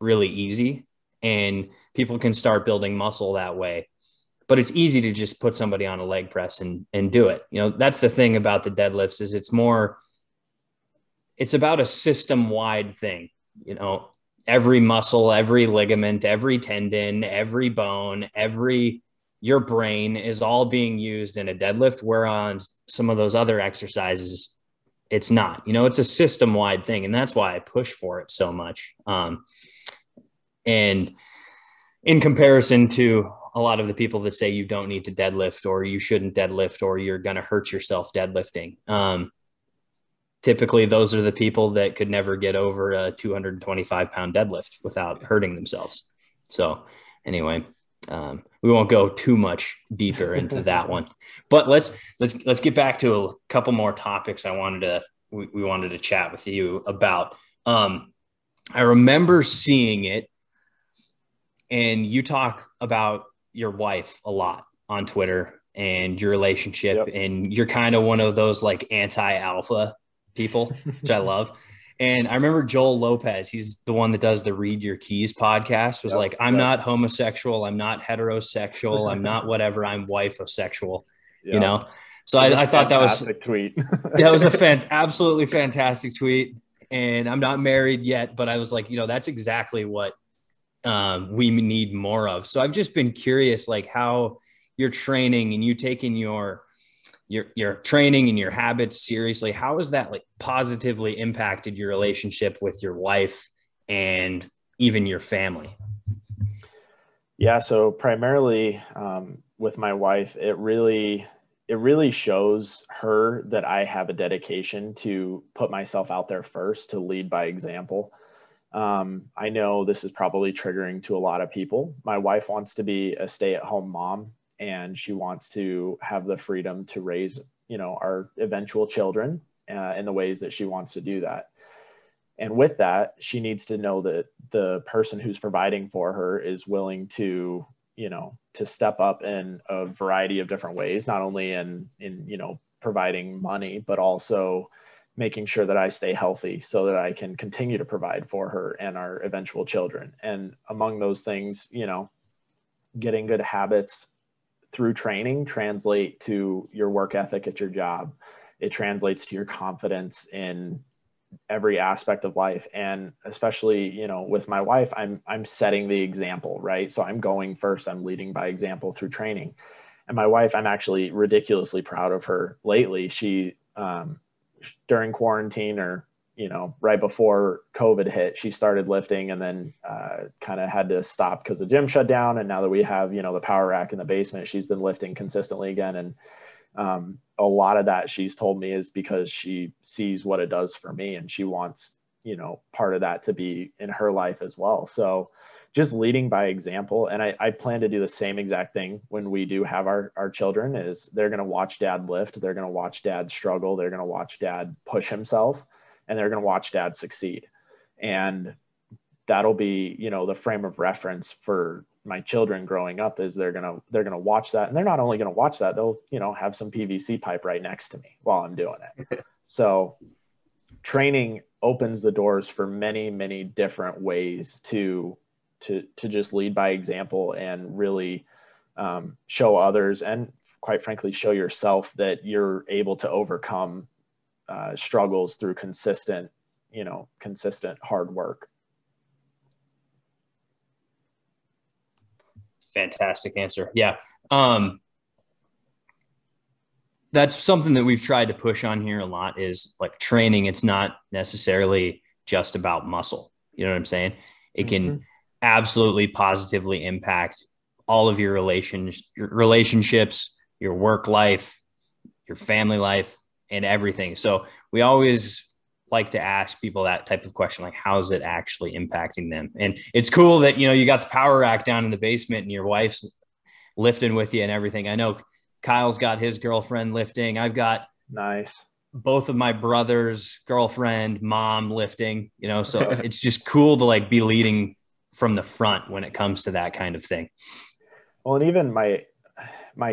really easy, and people can start building muscle that way. But it's easy to just put somebody on a leg press and do it. You know, that's the thing about the deadlifts, is it's about a system-wide thing. You know, every muscle, every ligament, every tendon, every bone, your brain is all being used in a deadlift, whereas some of those other exercises, it's not. You know, it's a system-wide thing, and that's why I push for it so much. And in comparison to a lot of the people that say you don't need to deadlift, or you shouldn't deadlift, or you're going to hurt yourself deadlifting, typically those are the people that could never get over a 225-pound deadlift without hurting themselves. So anyway, we won't go too much deeper into that one, but let's get back to a couple more topics we wanted to chat with you about. I remember seeing it, and you talk about your wife a lot on Twitter and your relationship, and you're kind of one of those like anti-alpha people, which I love. And I remember Joel Lopez, he's the one that does the Read Your Keys podcast, was like, I'm not homosexual, I'm not heterosexual, I'm not whatever, I'm wife-osexual, you know? So I thought that was a tweet. That was a absolutely fantastic tweet. And I'm not married yet, but I was like, you know, that's exactly what we need more of. So I've just been curious, like, how you're training and you taking your training and your habits seriously, how has that like positively impacted your relationship with your wife and even your family? Yeah. So primarily with my wife, it really shows her that I have a dedication to put myself out there first, to lead by example. I know this is probably triggering to a lot of people. My wife wants to be a stay-at-home mom, and she wants to have the freedom to raise, you know, our eventual children in the ways that she wants to do that. And with that, she needs to know that the person who's providing for her is willing to, you know, to step up in a variety of different ways, not only in you know, providing money, but also making sure that I stay healthy so that I can continue to provide for her and our eventual children. And among those things, you know, getting good habits through training translate to your work ethic at your job. It translates to your confidence in every aspect of life. And especially, you know, with my wife, I'm setting the example, right? So I'm going first, I'm leading by example through training. And my wife, I'm actually ridiculously proud of her lately. She, during quarantine, or, you know, right before COVID hit, she started lifting, and then kind of had to stop because the gym shut down. And now that we have, you know, the power rack in the basement, she's been lifting consistently again. And a lot of that, she's told me, is because she sees what it does for me, and she wants, you know, part of that to be in her life as well. So just leading by example. And I plan to do the same exact thing when we do have our children. Is they're going to watch dad lift. They're going to watch dad struggle. They're going to watch dad push himself, and they're going to watch dad succeed. And that'll be, you know, the frame of reference for my children growing up, is they're going to watch that. And they're not only going to watch that, they'll, you know, have some PVC pipe right next to me while I'm doing it. So training opens the doors for many, many different ways to just lead by example, and really show others, and quite frankly, show yourself, that you're able to overcome struggles through consistent, you know, consistent hard work. Fantastic answer. Yeah. That's something that we've tried to push on here a lot, is like training. It's not necessarily just about muscle. You know what I'm saying? It can absolutely positively impact all of your relationships, your work life, your family life, and everything. So we always like to ask people that type of question, like, how's it actually impacting them? And it's cool that, you know, you got the power rack down in the basement and your wife's lifting with you and everything. I know Kyle's got his girlfriend lifting. I've got both of my brother's girlfriend, mom lifting, you know, so it's just cool to like be leading from the front when it comes to that kind of thing. Well, and even my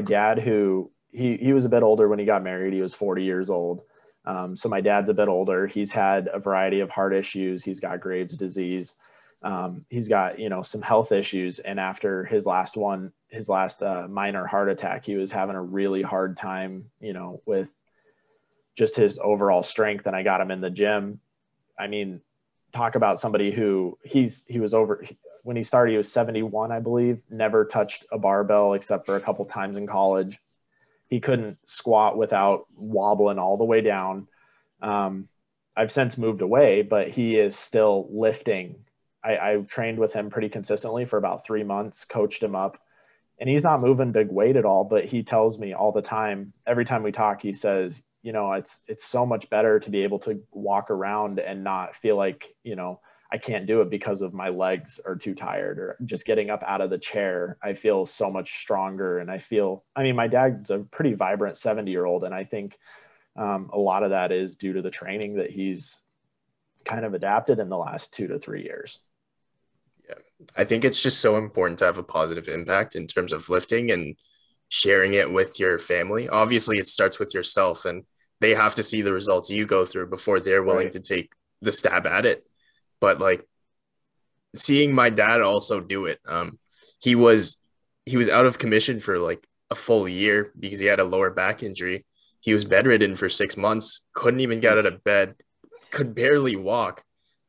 dad, who he was a bit older when he got married, he was 40 years old. So my dad's a bit older. He's had a variety of heart issues. He's got Graves' disease. He's got, you know, some health issues. And after his last one, his last minor heart attack, he was having a really hard time, you know, with just his overall strength. And I got him in the gym. I mean, talk about somebody who when he started, he was 71, I believe, never touched a barbell except for a couple times in college. He couldn't squat without wobbling all the way down. I've since moved away, but he is still lifting. I trained with him pretty consistently for about 3 months, coached him up, and he's not moving big weight at all. But he tells me all the time, every time we talk, he says, you know, it's so much better to be able to walk around and not feel like, you know, I can't do it because of my legs are too tired, or just getting up out of the chair. I feel so much stronger. And I mean, my dad's a pretty vibrant 70-year-old. And I think a lot of that is due to the training that he's kind of adapted in the last 2 to 3 years. Yeah. I think it's just so important to have a positive impact in terms of lifting and sharing it with your family. Obviously it starts with yourself, and they have to see the results you go through before they're willing to take the stab at it. But like seeing my dad also do it, he was out of commission for like a full year because he had a lower back injury. He was bedridden for 6 months, couldn't even get out of bed, could barely walk.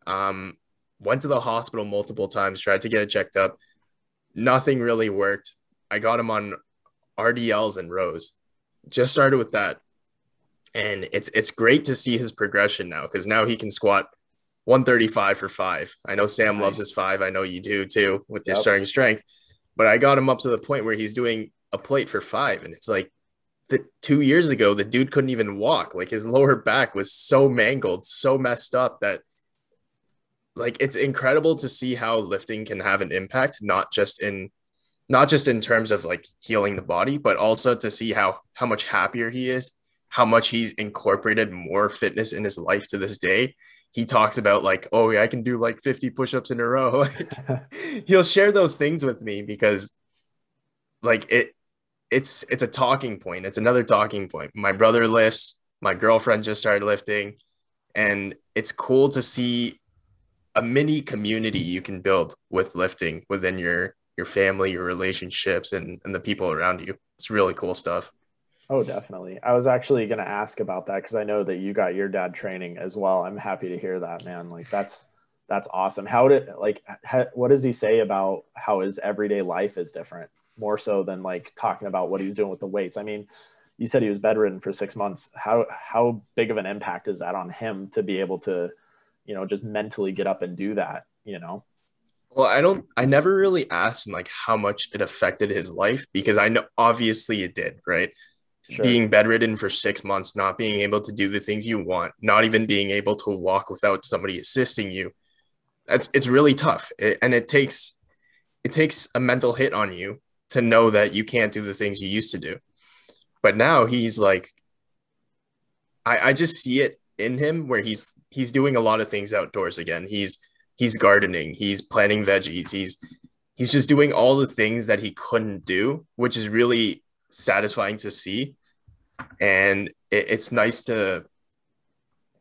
Went to the hospital multiple times, tried to get it checked up. Nothing really worked. I got him on RDLs and rows. Just started with that. And it's great to see his progression now, because now he can squat 135 for 5. I know Sam loves his 5. I know you do too with your starting strength, but I got him up to the point where he's doing a plate for 5. And it's like 2 years ago, the dude couldn't even walk. Like his lower back was so mangled, so messed up that like, it's incredible to see how lifting can have an impact, not just in terms of like healing the body, but also to see how much happier he is, how much he's incorporated more fitness in his life to this day. He talks about like, oh yeah, I can do like 50 push-ups in a row. He'll share those things with me because like it's a talking point. It's another talking point. My brother lifts, my girlfriend just started lifting, and it's cool to see a mini community you can build with lifting within your family, your relationships, and the people around you. It's really cool stuff. Oh, definitely. I was actually going to ask about that because I know that you got your dad training as well. I'm happy to hear that, man. Like that's awesome. How did, like, what does he say about how his everyday life is different, more so than like talking about what he's doing with the weights? I mean, you said he was bedridden for 6 months. How big of an impact is that on him to be able to, you know, just mentally get up and do that, you know? Well, I never really asked him like how much it affected his life, because I know obviously it did, right? Sure. Being bedridden for 6 months, not being able to do the things you want, not even being able to walk without somebody assisting you. It's really tough. It takes a mental hit on you to know that you can't do the things you used to do. But now he's like, I just see it in him where he's doing a lot of things outdoors again. He's gardening, he's planting veggies, he's just doing all the things that he couldn't do, which is really satisfying to see. And it's nice to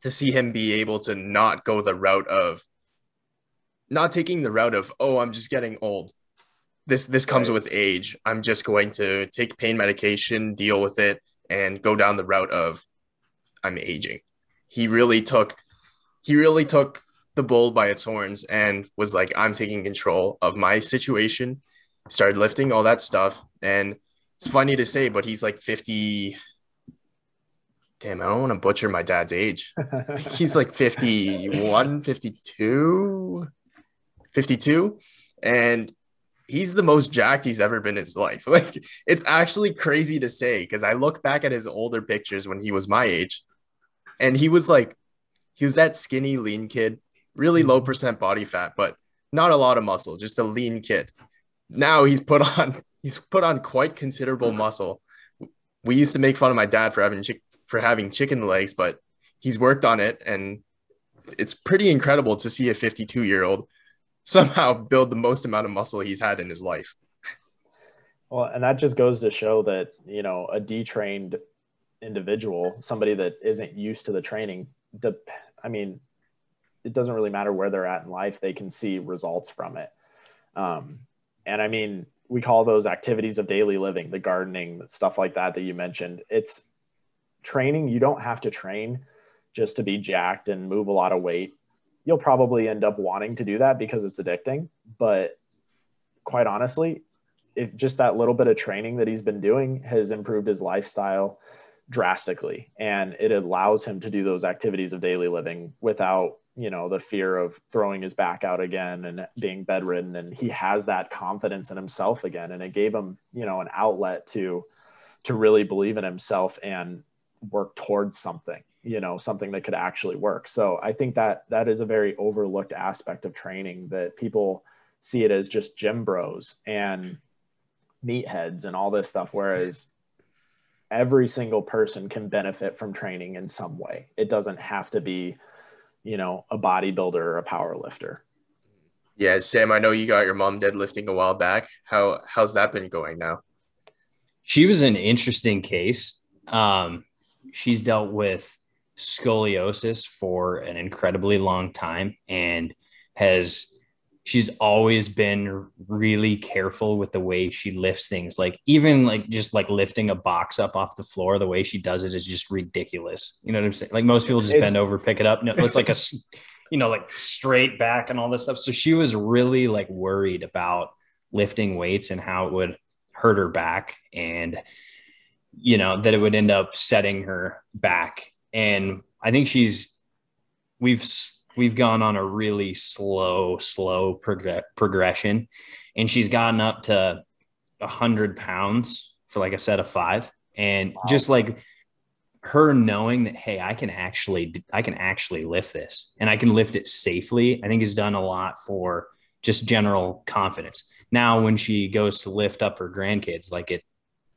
see him be able to not go the route of not taking the route of, oh, I'm just getting old. This comes with age. I'm just going to take pain medication, deal with it, and go down the route of I'm aging. He really took the bull by its horns and was like, I'm taking control of my situation, started lifting, all that stuff. And it's funny to say, but he's like 50. Damn, I don't want to butcher my dad's age. He's like 51, 52, 52. And he's the most jacked he's ever been in his life. Like, it's actually crazy to say, because I look back at his older pictures when he was my age, and he was that skinny, lean kid, really low percent body fat, but not a lot of muscle, just a lean kid. Now he's put on quite considerable muscle. We used to make fun of my dad for having chicken legs, but he's worked on it, and it's pretty incredible to see a 52-year-old somehow build the most amount of muscle he's had in his life. Well, and that just goes to show that, you know, a detrained individual, somebody that isn't used to the training, I mean, it doesn't really matter where they're at in life, they can see results from it. And I mean, we call those activities of daily living, the gardening, stuff like that you mentioned. It's training. You don't have to train just to be jacked and move a lot of weight. You'll probably end up wanting to do that because it's addicting. But quite honestly, if just that little bit of training that he's been doing has improved his lifestyle drastically, and it allows him to do those activities of daily living without, you know, the fear of throwing his back out again and being bedridden. And he has that confidence in himself again. And it gave him, you know, an outlet to really believe in himself and work towards something, you know, something that could actually work. So I think that is a very overlooked aspect of training, that people see it as just gym bros and meatheads and all this stuff. Whereas every single person can benefit from training in some way. It doesn't have to be, you know, a bodybuilder or a power lifter. Yeah. Sam, I know you got your mom deadlifting a while back. How's that been going now? She was an interesting case. She's dealt with scoliosis for an incredibly long time, and she's always been really careful with the way she lifts things. Like, even like just like lifting a box up off the floor, the way she does it is just ridiculous. You know what I'm saying? Like, most people just bend over, pick it up. No, it's like a, you know, like straight back and all this stuff. So she was really like worried about lifting weights and how it would hurt her back, and, you know, that it would end up setting her back. And I think we've gone on a really slow progression, and she's gotten up to 100 pounds for like a set of 5. And wow. Just like her knowing that, hey, I can actually lift this, and I can lift it safely, I think has done a lot for just general confidence. Now, when she goes to lift up her grandkids, like it,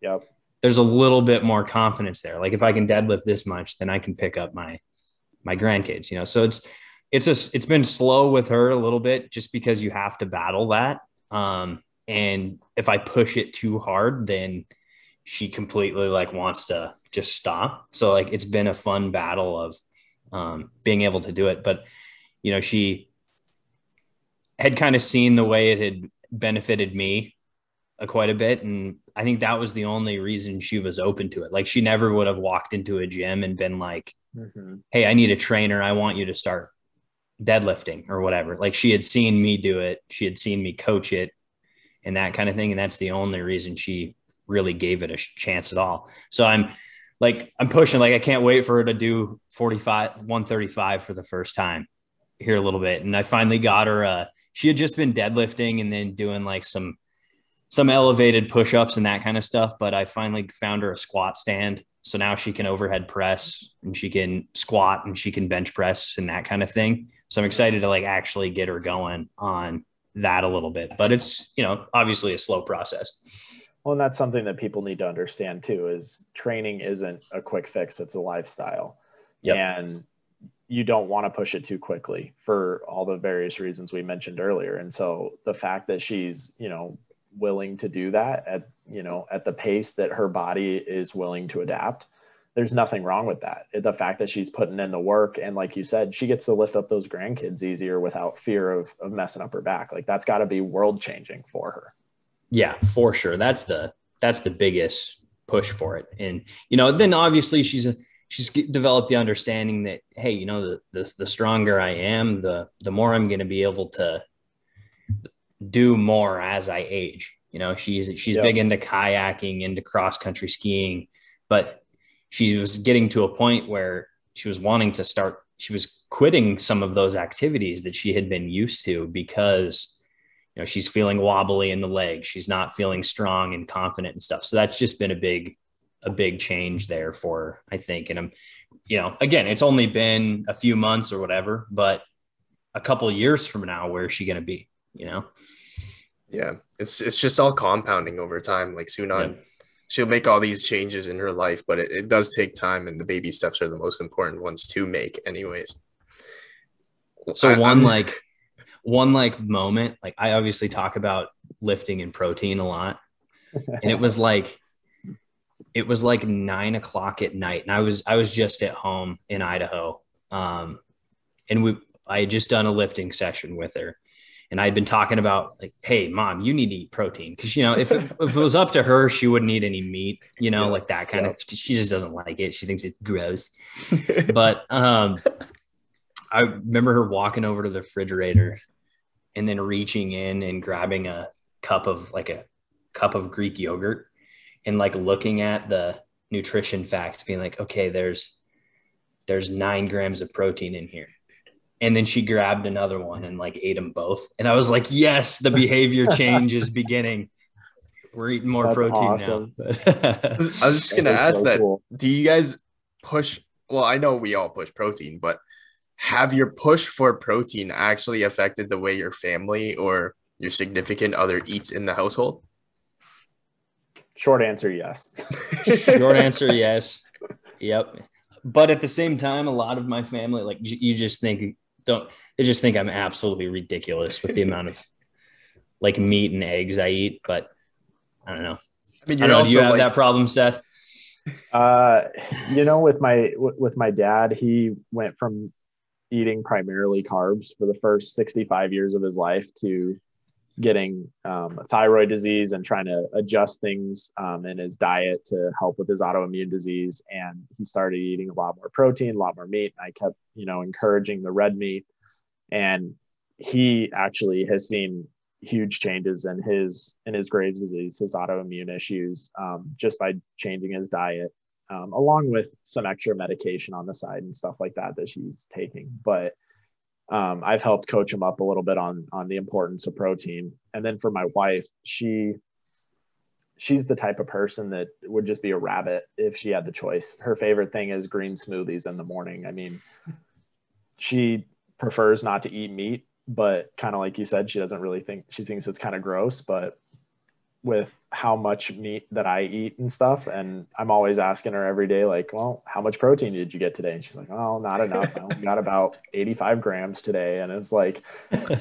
yep, there's a little bit more confidence there. Like, if I can deadlift this much, then I can pick up my grandkids, you know? So it's been slow with her a little bit, just because you have to battle that. And if I push it too hard, then she completely like wants to just stop. So like, it's been a fun battle of being able to do it. But, you know, she had kind of seen the way it had benefited me quite a bit. And I think that was the only reason she was open to it. Like, she never would have walked into a gym and been like, hey, I need a trainer. I want you to start deadlifting or whatever. Like, she had seen me do it. She had seen me coach it and that kind of thing. And that's the only reason she really gave it a chance at all. So I'm pushing, like, I can't wait for her to do 135 for the first time here a little bit. And I finally got her, she had just been deadlifting and then doing like some elevated push-ups and that kind of stuff. But I finally found her a squat stand. So now she can overhead press and she can squat and she can bench press and that kind of thing. So I'm excited to like actually get her going on that a little bit, but it's, you know, obviously a slow process. Well, and that's something that people need to understand too, is training isn't a quick fix. It's a lifestyle. Yep. And you don't want to push it too quickly for all the various reasons we mentioned earlier. And so the fact that she's, you know, willing to do that at the pace that her body is willing to adapt, there's nothing wrong with that. The fact that she's putting in the work, and like you said, she gets to lift up those grandkids easier without fear of messing up her back. Like, that's got to be world changing for her. Yeah, for sure. That's the biggest push for it. And, you know, then obviously she's developed the understanding that, hey, you know, the stronger I am, the more I'm going to be able to do more as I age. You know, she's big into kayaking, into cross country skiing, but she was getting to a point where she was wanting to start. She was quitting some of those activities that she had been used to because, you know, she's feeling wobbly in the legs. She's not feeling strong and confident and stuff. So that's just been a big change there for her, I think. And I'm, you know, again, it's only been a few months or whatever, but a couple of years from now, where's she going to be? You know? Yeah. It's just all compounding over time. Like, soon on, she'll make all these changes in her life, but it does take time, and the baby steps are the most important ones to make anyways. So one moment, like, I obviously talk about lifting and protein a lot. And it was like 9:00 at night. And I was just at home in Idaho. And I had just done a lifting session with her. And I'd been talking about, like, hey, Mom, you need to eat protein. Cause, you know, if it was up to her, she wouldn't eat any meat, you know, like that kind of, she just doesn't like it. She thinks it's gross. But I remember her walking over to the refrigerator and then reaching in and grabbing a cup of Greek yogurt and like looking at the nutrition facts, being like, okay, there's 9 grams of protein in here. And then she grabbed another one and like ate them both. And I was like, yes, the behavior change is beginning. We're eating more protein now. I was just going to ask cool. Do you guys push? Well, I know we all push protein, but have your push for protein actually affected the way your family or your significant other eats in the household? Short answer, yes. Short answer, yes. Yep. But at the same time, a lot of my family, like, you just think, they just think I'm absolutely ridiculous with the amount of like meat and eggs I eat. But I don't know. I mean, do you have that problem, Seth? You know, with my dad, he went from eating primarily carbs for the first 65 years of his life to getting thyroid disease and trying to adjust things in his diet to help with his autoimmune disease. And he started eating a lot more protein, a lot more meat. I kept, you know, encouraging the red meat. And he actually has seen huge changes in his Graves' disease, his autoimmune issues, just by changing his diet, along with some extra medication on the side and stuff like that he's taking. But I've helped coach him up a little bit on the importance of protein. And then for my wife, she's the type of person that would just be a rabbit if she had the choice. Her favorite thing is green smoothies in the morning. I mean, she prefers not to eat meat, but kind of like you said, she thinks it's kind of gross. But with how much meat that I eat and stuff, and I'm always asking her every day, like, well, how much protein did you get today? And she's like, oh, not enough. I got about 85 grams today. And it's like,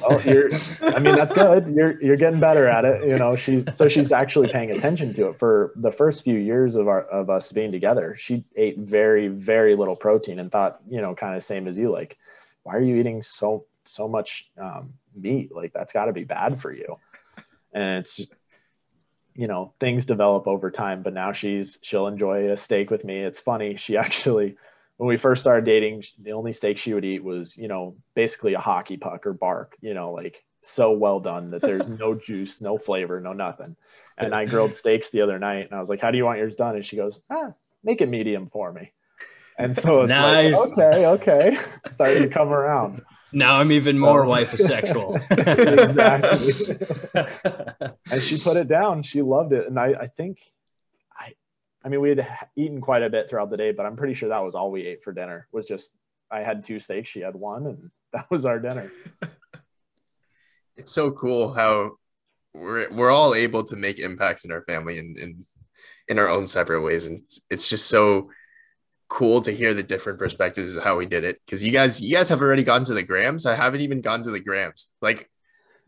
oh, that's good. You're getting better at it. You know, she's actually paying attention to it. For the first few years of us being together, she ate very, very little protein and thought, you know, kind of same as you, like, why are you eating so much meat? Like, that's gotta be bad for you. And it's you know, things develop over time, but now she'll enjoy a steak with me. It's funny. She actually, when we first started dating, the only steak she would eat was, you know, basically a hockey puck or bark, you know, like so well done that there's no juice, no flavor, no nothing. And I grilled steaks the other night and I was like, how do you want yours done? And she goes, make it medium for me. And so it's nice. Like, okay. Starting to come around. Now I'm even more wife is sexual. Exactly. And she put it down. She loved it. And I think, I mean, we had eaten quite a bit throughout the day, but I'm pretty sure that was all we ate for dinner was just, I had 2 steaks, she had 1, and that was our dinner. It's so cool how we're all able to make impacts in our family and in our own separate ways. And it's just so cool to hear the different perspectives of how we did it, because you guys have already gotten to the grams. I haven't even gotten to the grams. Like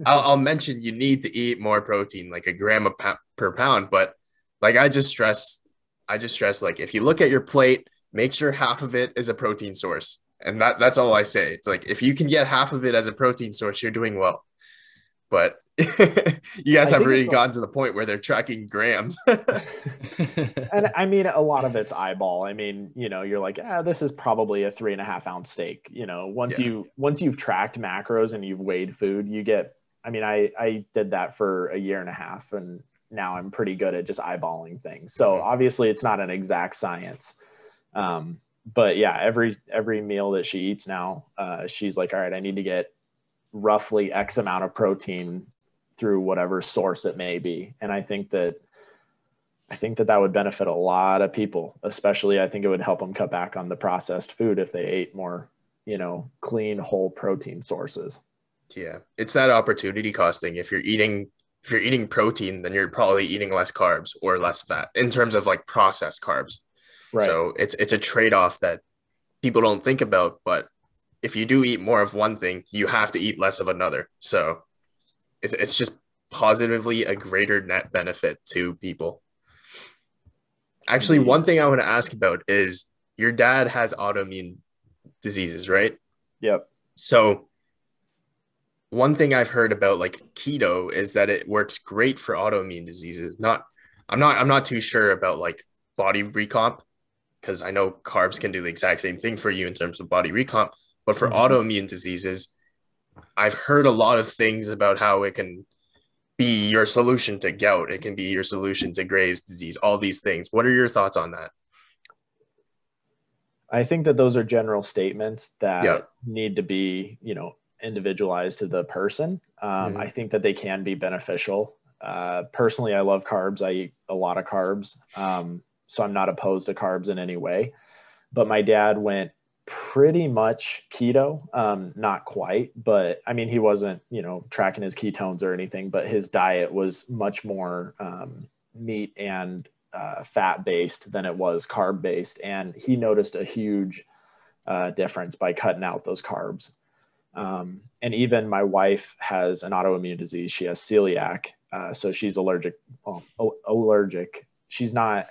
I'll mention you need to eat more protein, like a gram per pound, but like I just stress like if you look at your plate, make sure half of it is a protein source. And that's all I say. It's like if you can get half of it as a protein source, you're doing well. But you guys have already gotten to the point where they're tracking grams. And I mean, a lot of it's eyeball. I mean, you know, you're like, this is probably a 3.5 ounce steak. You know, once you've tracked macros and you've weighed food, you get, I mean, I did that for a year and a half and now I'm pretty good at just eyeballing things. So obviously it's not an exact science. But yeah, every meal that she eats now, she's like, all right, I need to get roughly X amount of protein through whatever source it may be. And I think that would benefit a lot of people, especially I think it would help them cut back on the processed food if they ate more, you know, clean, whole protein sources. Yeah. It's that opportunity costing. If you're eating protein, then you're probably eating less carbs or less fat in terms of like processed carbs. Right. So it's a trade-off that people don't think about, but if you do eat more of one thing, you have to eat less of another. So it's just positively a greater net benefit to people. Actually, one thing I want to ask about is your dad has autoimmune diseases, right? Yep. So one thing I've heard about like keto is that it works great for autoimmune diseases. I'm not too sure about like body recomp, because I know carbs can do the exact same thing for you in terms of body recomp. But for autoimmune diseases, I've heard a lot of things about how it can be your solution to gout. It can be your solution to Graves' disease, all these things. What are your thoughts on that? I think that those are general statements that need to be, you know, individualized to the person. I think that they can be beneficial. Personally, I love carbs. I eat a lot of carbs. So I'm not opposed to carbs in any way. But my dad went pretty much keto, not quite, but I mean, he wasn't, you know, tracking his ketones or anything, but his diet was much more meat and fat based than it was carb based. And he noticed a huge difference by cutting out those carbs. And even my wife has an autoimmune disease. She has celiac. So she's allergic. She's not,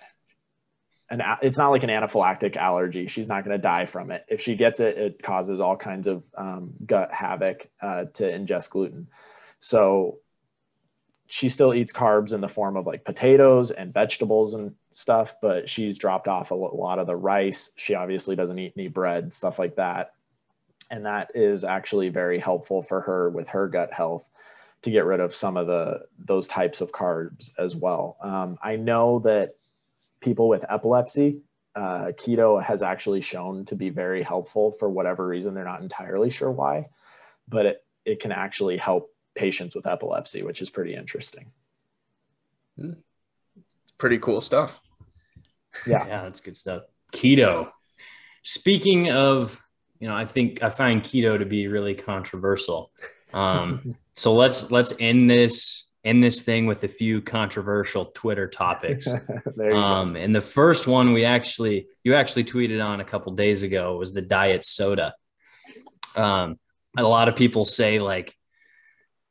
and it's not like an anaphylactic allergy. She's not going to die from it. If she gets it, it causes all kinds of gut havoc to ingest gluten. So she still eats carbs in the form of like potatoes and vegetables and stuff, but she's dropped off a lot of the rice. She obviously doesn't eat any bread, stuff like that. And that is actually very helpful for her with her gut health to get rid of some of those types of carbs as well. I know that people with epilepsy, keto has actually shown to be very helpful for whatever reason. They're not entirely sure why, but it can actually help patients with epilepsy, which is pretty interesting. It's pretty cool stuff. Yeah, that's good stuff. Keto. Speaking of, you know, I think I find keto to be really controversial. So let's end this thing with a few controversial Twitter topics. There you go. And the first one you actually tweeted on a couple days ago was the diet soda. A lot of people say like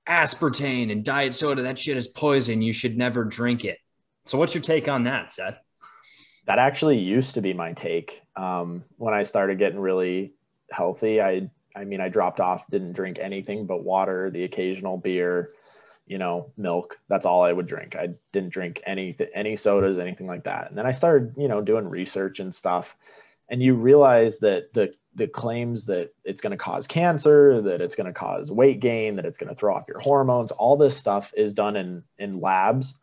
aspartame and diet soda, that shit is poison. You should never drink it. So what's your take on that, Seth? That actually used to be my take. When I started getting really healthy, I dropped off, didn't drink anything but water, the occasional beer, you know, milk. That's all I would drink. I didn't drink any sodas, anything like that. And then I started, you know, doing research and stuff. And you realize that the claims that it's going to cause cancer, that it's going to cause weight gain, that it's going to throw off your hormones, all this stuff is done in labs.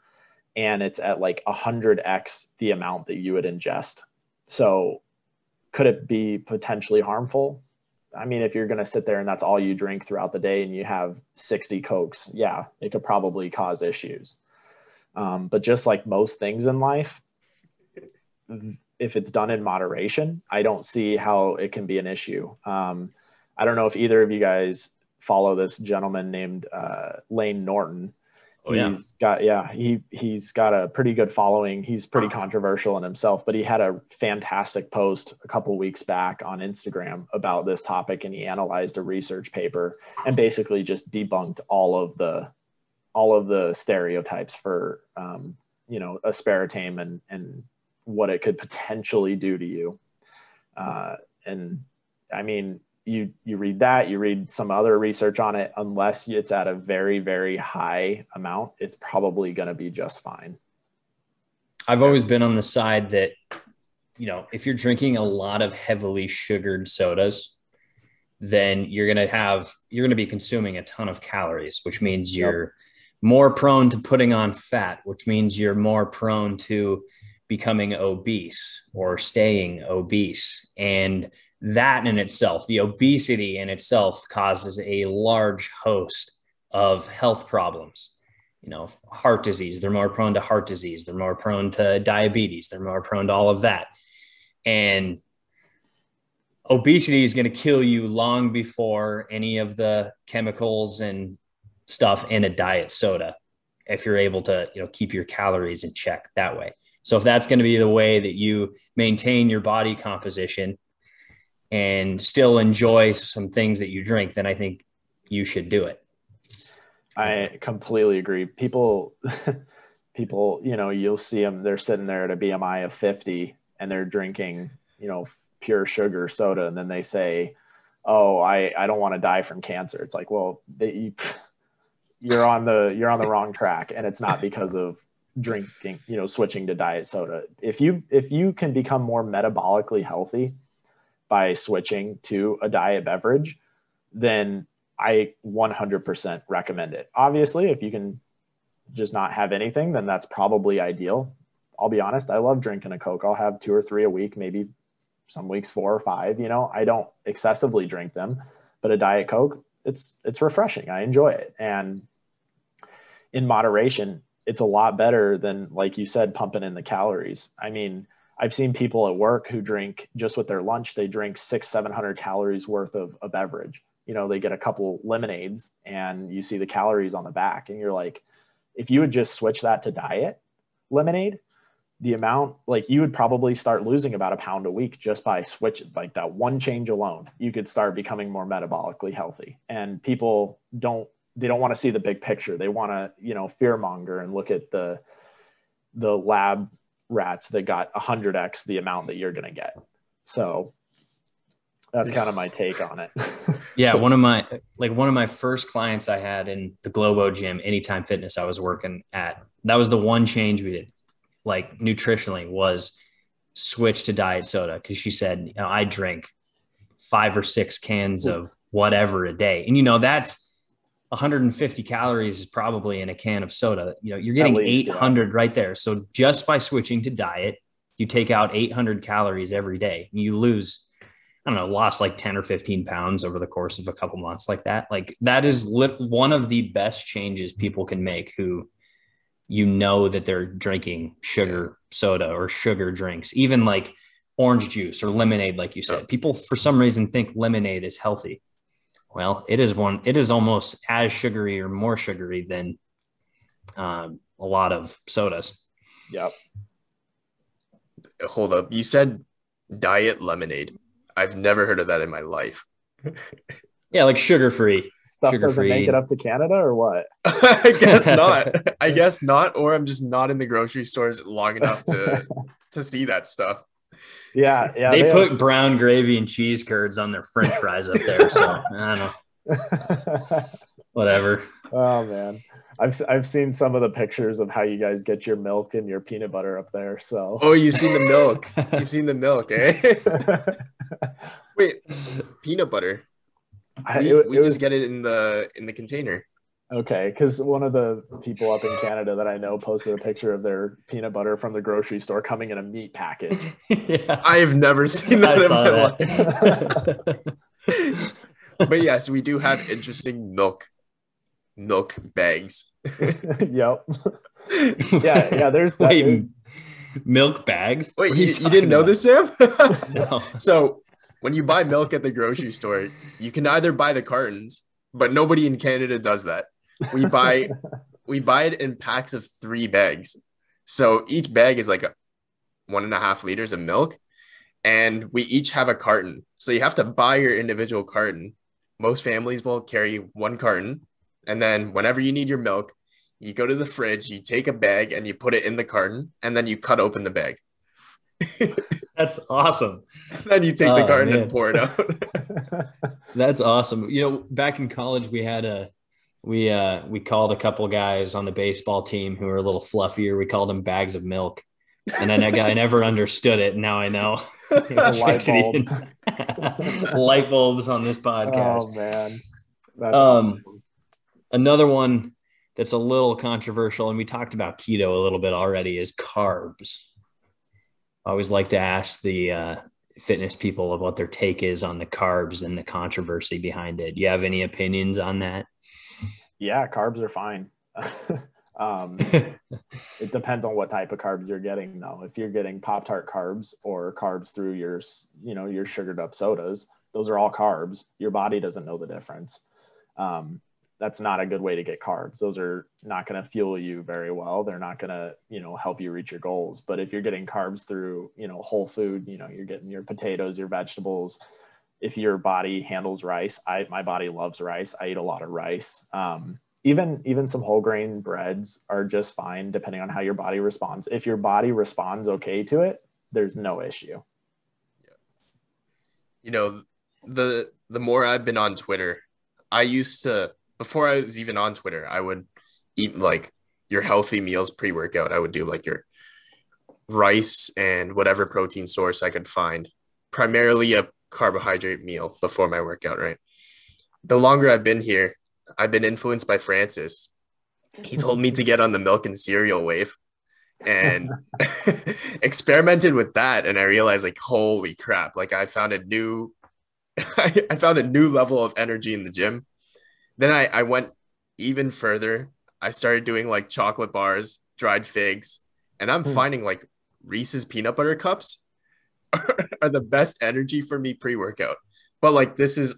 And it's at like 100x the amount that you would ingest. So could it be potentially harmful? I mean, if you're going to sit there and that's all you drink throughout the day and you have 60 Cokes, yeah, it could probably cause issues. But just like most things in life, if it's done in moderation, I don't see how it can be an issue. I don't know if either of you guys follow this gentleman named Lane Norton. Oh, yeah. He's got a pretty good following. He's pretty controversial in himself, but he had a fantastic post a couple weeks back on Instagram about this topic, and he analyzed a research paper and basically just debunked all of the stereotypes for you know, aspartame and what it could potentially do to you. And I mean, you read that, you read some other research on it, unless it's at a very, very high amount, it's probably going to be just fine. I've always been on the side that, you know, if you're drinking a lot of heavily sugared sodas, then you're going to be consuming a ton of calories, which means you're more prone to putting on fat, which means you're more prone to becoming obese or staying obese. And that in itself, the obesity in itself, causes a large host of health problems. You know, heart disease, they're more prone to heart disease. They're more prone to diabetes. They're more prone to all of that. And obesity is going to kill you long before any of the chemicals and stuff in a diet soda, if you're able to, you know, keep your calories in check that way. So if that's going to be the way that you maintain your body composition and still enjoy some things that you drink, then I think you should do it. I completely agree. People, you know, you'll see them, they're sitting there at a BMI of 50 and they're drinking, you know, pure sugar soda. And then they say, oh, I don't want to die from cancer. It's like, well, you're on the wrong track. And it's not because of drinking, you know, switching to diet soda. If you can become more metabolically healthy by switching to a diet beverage, then I 100% recommend it. Obviously, if you can just not have anything, then that's probably ideal. I'll be honest, I love drinking a Coke. I'll have 2 or 3 a week, maybe some weeks 4 or 5, you know, I don't excessively drink them, but a Diet Coke, it's refreshing. I enjoy it. And in moderation, it's a lot better than, like you said, pumping in the calories. I mean, I've seen people at work who drink, just with their lunch, they drink 600-700 calories worth of a beverage. You know, they get a couple lemonades and you see the calories on the back and you're like, if you would just switch that to diet lemonade, the amount, like, you would probably start losing about a pound a week just by switching, like, that one change alone. You could start becoming more metabolically healthy. And people don't want to see the big picture. They want to, you know, fear monger and look at the lab rats that got 100x the amount that you're going to get. So that's kind of my take on it. Yeah. One of my first clients I had in the Globo Gym, Anytime Fitness I was working at, that was the one change we did, like, nutritionally, was switch to diet soda. 'Cause she said, you know, I drink 5 or 6 cans of whatever a day. And, you know, that's 150 calories is probably in a can of soda. You know, you're getting least, 800 right there. So just by switching to diet, you take out 800 calories every day. You lose, I don't know, lost like 10 or 15 pounds over the course of a couple months like that. Like, that is one of the best changes people can make who, you know, that they're drinking sugar soda or sugar drinks, even like orange juice or lemonade. Like you said, people for some reason think lemonade is healthy. Well, it is almost as sugary or more sugary than a lot of sodas. Yep. Hold up. You said diet lemonade. I've never heard of that in my life. Yeah, like sugar-free. Stuff doesn't make it up to Canada or what? I guess not. Or I'm just not in the grocery stores long enough to see that stuff. Yeah. They put brown gravy and cheese curds on their French fries up there. So I don't know. Whatever. Oh man. I've seen some of the pictures of how you guys get your milk and your peanut butter up there. So oh, you've seen the milk. You've seen the milk, eh? Wait, peanut butter. We just get it in the container. Okay, because one of the people up in Canada that I know posted a picture of their peanut butter from the grocery store coming in a meat package. Yeah. I have never seen that in my life. But yes, we do have interesting milk bags. Yep. Yeah. There's that. Wait, milk bags. Wait, you didn't know this, Sam? No. So when you buy milk at the grocery store, you can either buy the cartons, but nobody in Canada does that. We buy it in packs of 3 bags. So each bag is like 1.5 liters of milk, and we each have a carton. So you have to buy your individual carton. Most families will carry 1 carton. And then whenever you need your milk, you go to the fridge, you take a bag and you put it in the carton, and then you cut open the bag. That's awesome. And then you take the carton and pour it out. That's awesome. You know, back in college, we called a couple guys on the baseball team who were a little fluffier. We called them bags of milk. And then that guy never understood it. Now I know. Light bulbs. Light bulbs on this podcast. Oh, man. That's awesome. Another one that's a little controversial, and we talked about keto a little bit already, is carbs. I always like to ask the fitness people of what their take is on the carbs and the controversy behind it. You have any opinions on that? Yeah, carbs are fine. It depends on what type of carbs you're getting, though. If you're getting Pop-Tart carbs or carbs through your sugared up sodas, those are all carbs. Your body doesn't know the difference. That's not a good way to get carbs. Those are not going to fuel you very well. They're not going to, help you reach your goals. But if you're getting carbs through, whole food, you're getting your potatoes, your vegetables. If your body handles rice, my body loves rice. I eat a lot of rice. Even some whole grain breads are just fine, depending on how your body responds. If your body responds okay to it, there's no issue. Yeah. The more I've been on Twitter, I used to, before I was even on Twitter, I would eat like your healthy meals pre-workout. I would do like your rice and whatever protein source I could find, primarily a carbohydrate meal before my workout, right? The longer I've been here, I've been influenced by Francis. He told me to get on the milk and cereal wave and experimented with that. And I realized, like, holy crap, like I found a new level of energy in the gym. Then I went even further. I started doing like chocolate bars, dried figs, and I'm finding like Reese's peanut butter cups are the best energy for me pre-workout. But like this is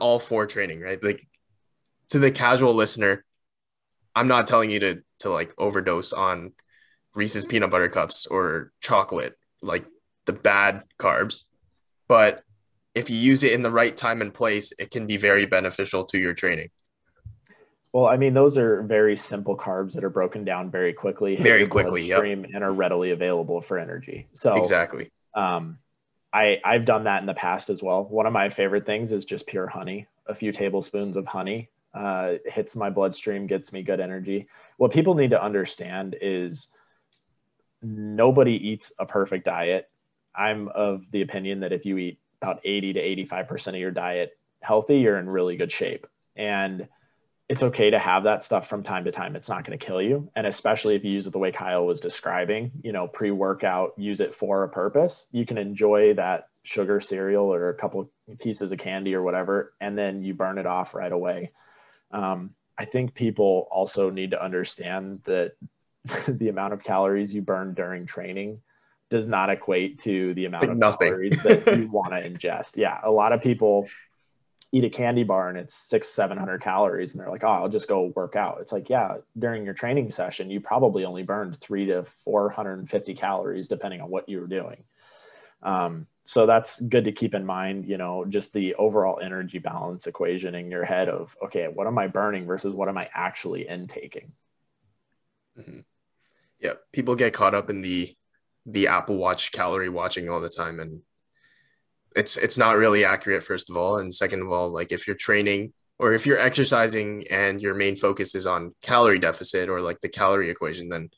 all for training, right? Like, to the casual listener, I'm not telling you to like overdose on Reese's peanut butter cups or chocolate, like the bad carbs, but if you use it in the right time and place, it can be very beneficial to your training. Well, I mean, those are very simple carbs that are broken down very quickly, yep. And are readily available for energy. So exactly. I've done that in the past as well. One of my favorite things is just pure honey. A few tablespoons of honey hits my bloodstream, gets me good energy. What people need to understand is nobody eats a perfect diet. I'm of the opinion that if you eat about 80 to 85% of your diet healthy, you're in really good shape. And it's okay to have that stuff from time to time. It's not going to kill you. And especially if you use it the way Kyle was describing, pre-workout, use it for a purpose. You can enjoy that sugar cereal or a couple pieces of candy or whatever, and then you burn it off right away. I think people also need to understand that the amount of calories you burn during training does not equate to the amount of calories that you want to ingest. Yeah. A lot of people eat a candy bar and it's 600-700 calories. And they're like, oh, I'll just go work out. It's like, yeah, during your training session, you probably only burned 300 to 450 calories, depending on what you were doing. So that's good to keep in mind, just the overall energy balance equation in your head of, okay, what am I burning versus what am I actually intaking? Mm-hmm. Yeah. People get caught up in the Apple Watch calorie watching all the time. And it's not really accurate, first of all. And second of all, like if you're training or if you're exercising and your main focus is on calorie deficit or like the calorie equation, then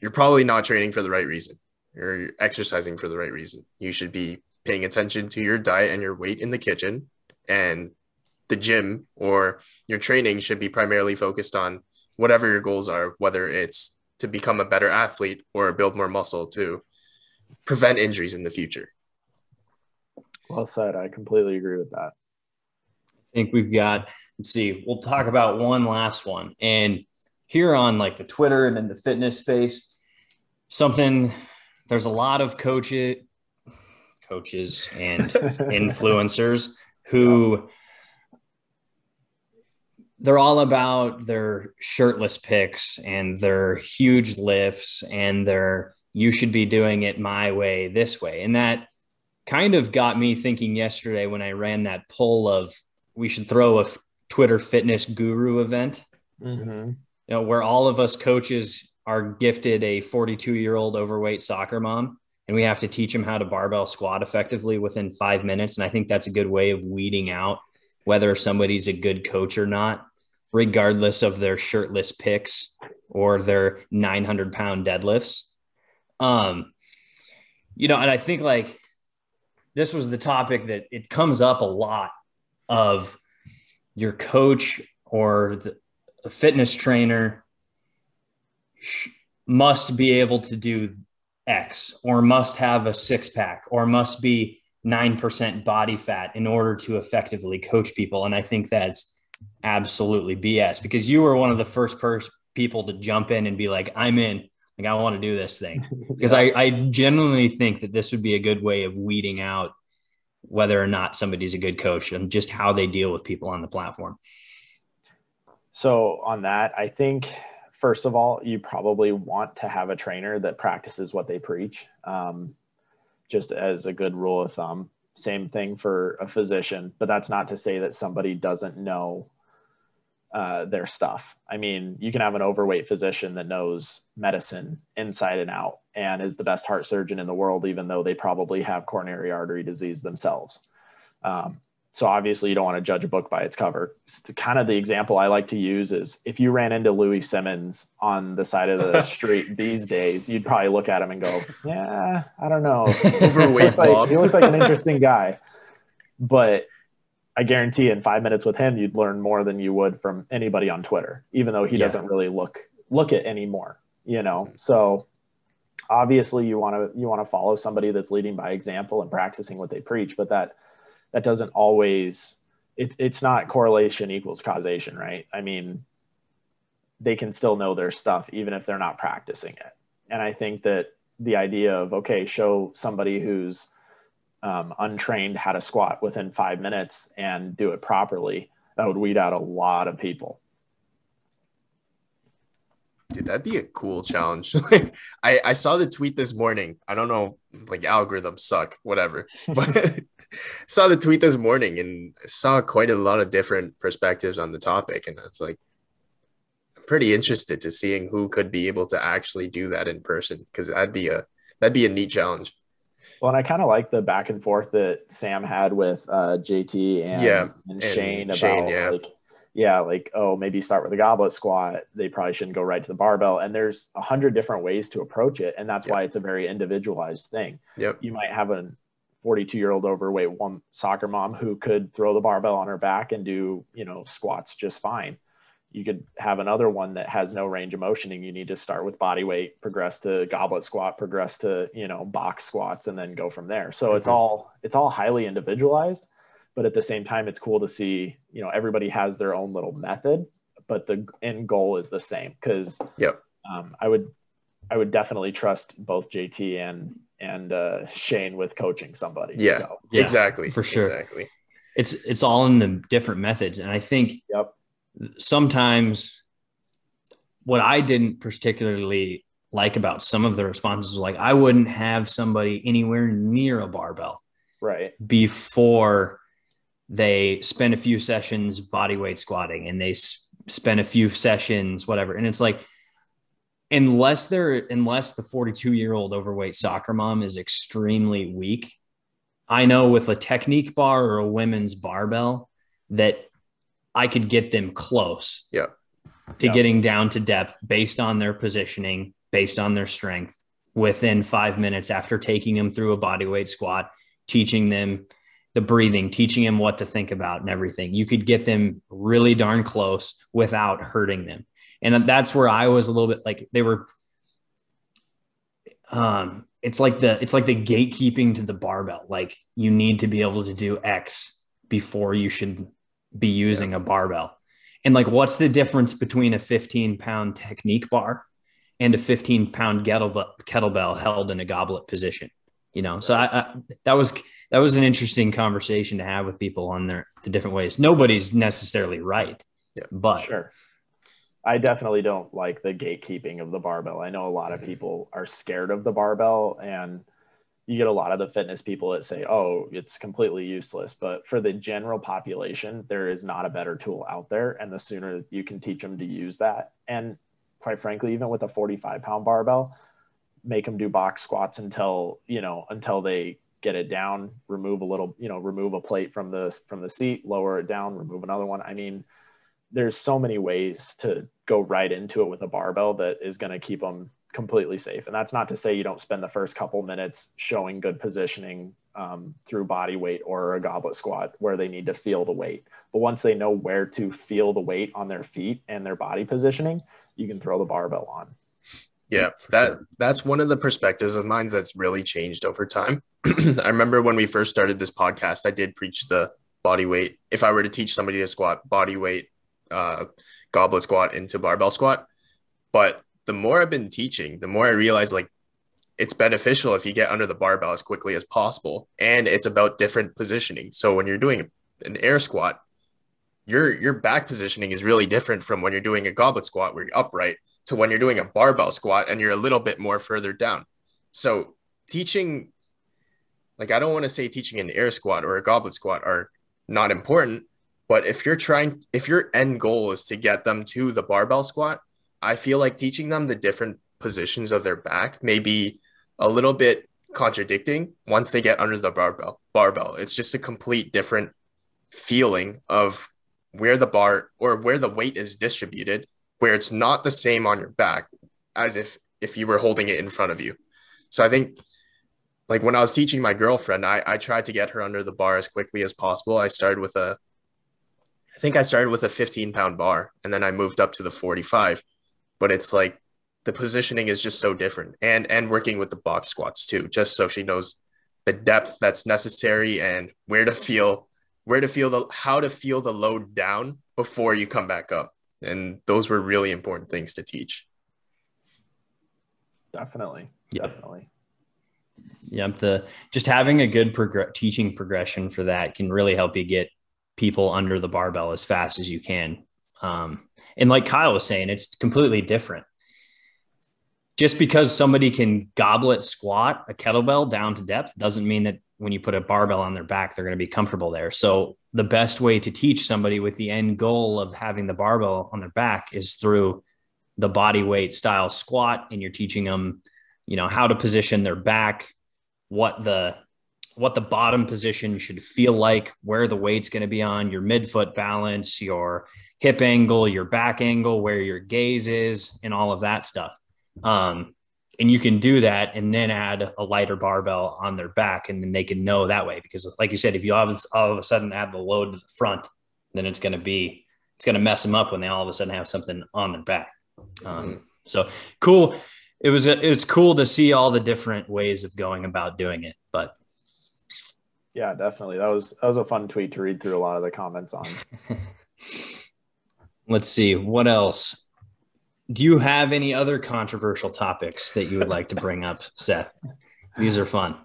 you're probably not training for the right reason. You're exercising for the right reason. You should be paying attention to your diet and your weight in the kitchen, and the gym or your training should be primarily focused on whatever your goals are, whether it's to become a better athlete or build more muscle to prevent injuries in the future. Well said. I completely agree with that. I think we've got, let's see, we'll talk about one last one. And here on like the Twitter and in the fitness space, something, there's a lot of coaches and influencers who they're all about their shirtless pics and their huge lifts and their, you should be doing it my way, this way. And that kind of got me thinking yesterday when I ran that poll of, we should throw a Twitter fitness guru event, you know, where all of us coaches are gifted a 42-year-old overweight soccer mom, and we have to teach them how to barbell squat effectively within 5 minutes. And I think that's a good way of weeding out whether somebody's a good coach or not, regardless of their shirtless pics or their 900-pound deadlifts. You know, and I think like this was the topic that it comes up a lot, of your coach or the fitness trainer must be able to do X, or must have a six-pack, or must be 9% body fat in order to effectively coach people. And I think that's absolutely BS, because you were one of the first people to jump in and be like, I'm in, like, I want to do this thing. Because I genuinely think that this would be a good way of weeding out whether or not somebody's a good coach and just how they deal with people on the platform. So on that, I think, first of all, you probably want to have a trainer that practices what they preach, just as a good rule of thumb. Same thing for a physician, but that's not to say that somebody doesn't know their stuff. I mean, you can have an overweight physician that knows medicine inside and out and is the best heart surgeon in the world, even though they probably have coronary artery disease themselves. So obviously you don't want to judge a book by its cover. So kind of the example I like to use is, if you ran into Louis Simmons on the side of the street these days, you'd probably look at him and go, yeah, I don't know. Overweight, he looks like an interesting guy. But I guarantee in 5 minutes with him, you'd learn more than you would from anybody on Twitter, even though he doesn't really look at anymore, you know? So obviously you want to follow somebody that's leading by example and practicing what they preach, but that doesn't always, it's not correlation equals causation, right? I mean, they can still know their stuff, even if they're not practicing it. And I think that the idea of, okay, show somebody who's untrained how to squat within 5 minutes and do it properly, that would weed out a lot of people. Dude, that'd be a cool challenge. I saw the tweet this morning. I don't know, like, algorithms suck, whatever. But saw the tweet this morning and saw quite a lot of different perspectives on the topic. And I was like, I'm pretty interested to seeing who could be able to actually do that in person, because that'd be a neat challenge. Well, and I kind of like the back and forth that Sam had with JT and Shane about like, oh, maybe start with a goblet squat. They probably shouldn't go right to the barbell. And there's 100 different ways to approach it. And that's why it's a very individualized thing. Yep. You might have a 42-year-old overweight soccer mom who could throw the barbell on her back and do, you know, squats just fine. You could have another one that has no range of motion and you need to start with body weight, progress to goblet squat, progress to, you know, box squats, and then go from there. So it's all highly individualized, but at the same time, it's cool to see, you know, everybody has their own little method, but the end goal is the same. Cause I would definitely trust both JT and Shane with coaching somebody. Yeah, so, exactly. For sure. Exactly. It's all in the different methods. And I think, sometimes what I didn't particularly like about some of the responses was like, I wouldn't have somebody anywhere near a barbell right before they spend a few sessions bodyweight squatting, and they spend a few sessions, whatever. And it's like, unless the 42-year-old overweight soccer mom is extremely weak, I know with a technique bar or a women's barbell that I could get them close to getting down to depth based on their positioning, based on their strength within 5 minutes after taking them through a bodyweight squat, teaching them the breathing, teaching them what to think about and everything. You could get them really darn close without hurting them. And that's where I was a little bit like they were, it's like the gatekeeping to the barbell. Like you need to be able to do X before you should be using a barbell. And like, what's the difference between a 15-pound technique bar and a 15-pound kettlebell held in a goblet position? You know, so I that was an interesting conversation to have with people on the different ways. Nobody's necessarily right, but sure. I definitely don't like the gatekeeping of the barbell. I know a lot of people are scared of the barbell, and you get a lot of the fitness people that say, oh, it's completely useless. But for the general population, there is not a better tool out there. And the sooner you can teach them to use that. And quite frankly, even with a 45-pound barbell, make them do box squats until they get it down, remove a plate from the seat, lower it down, remove another one. I mean, there's so many ways to go right into it with a barbell that is going to keep them completely safe. And that's not to say you don't spend the first couple minutes showing good positioning through body weight or a goblet squat where they need to feel the weight. But once they know where to feel the weight on their feet and their body positioning, you can throw the barbell on. Yeah, that's one of the perspectives of mine that's really changed over time. I remember when we first started this podcast, I did preach the body weight. If I were to teach somebody to squat, body weight, goblet squat into barbell squat. But the more I've been teaching, the more I realize like it's beneficial if you get under the barbell as quickly as possible. And it's about different positioning. So when you're doing an air squat, your back positioning is really different from when you're doing a goblet squat where you're upright to when you're doing a barbell squat and you're a little bit more further down. So teaching, like I don't want to say teaching an air squat or a goblet squat are not important, but if your end goal is to get them to the barbell squat, I feel like teaching them the different positions of their back may be a little bit contradicting once they get under the barbell. It's just a complete different feeling of where the bar or where the weight is distributed, where it's not the same on your back as if you were holding it in front of you. So I think like when I was teaching my girlfriend, I tried to get her under the bar as quickly as possible. I started with a 15-pound bar and then I moved up to the 45, but it's like the positioning is just so different and working with the box squats too, just so she knows the depth that's necessary and how to feel the load down before you come back up. And those were really important things to teach. Definitely. Yep. Just having a good teaching progression for that can really help you get people under the barbell as fast as you can. And like Kyle was saying, it's completely different. Just because somebody can goblet squat a kettlebell down to depth doesn't mean that when you put a barbell on their back, they're going to be comfortable there. So the best way to teach somebody with the end goal of having the barbell on their back is through the body weight style squat. And you're teaching them, you know, how to position their back, what the bottom position should feel like, where the weight's going to be on, your midfoot balance, your hip angle, your back angle, where your gaze is, and all of that stuff. And you can do that and then add a lighter barbell on their back, and then they can know that way. Because like you said, if you all of a sudden add the load to the front, then it's going to mess them up when they all of a sudden have something on their back. So cool. It's cool to see all the different ways of going about doing it, but yeah, definitely. That was a fun tweet to read through a lot of the comments on. Let's see. What else? Do you have any other controversial topics that you would like to bring up, Seth? These are fun.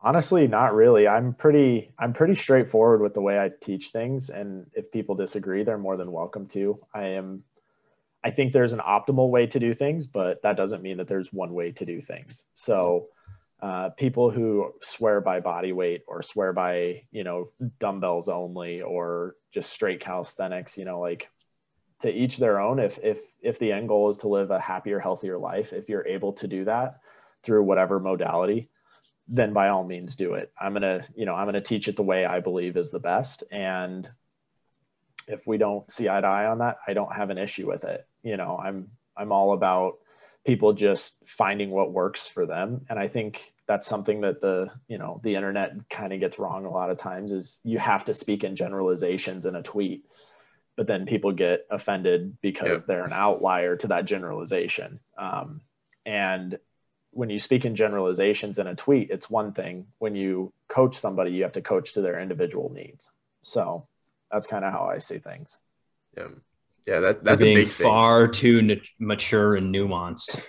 Honestly, not really. I'm pretty straightforward with the way I teach things. And if people disagree, they're more than welcome to. I think there's an optimal way to do things, but that doesn't mean that there's one way to do things. So people who swear by body weight or swear by, you know, dumbbells only or just straight calisthenics, you know, like to each their own. If the end goal is to live a happier, healthier life, if you're able to do that through whatever modality, then by all means do it. I'm going to teach it the way I believe is the best. And if we don't see eye to eye on that, I don't have an issue with it. You know, I'm all about people just finding what works for them. And I think that's something that the internet kind of gets wrong a lot of times, is you have to speak in generalizations in a tweet, but then people get offended because they're an outlier to that generalization. And when you speak in generalizations in a tweet, it's one thing. When you coach somebody, you have to coach to their individual needs. So that's kind of how I see things. Yeah. Yeah, that's being a big thing. Far too mature and nuanced.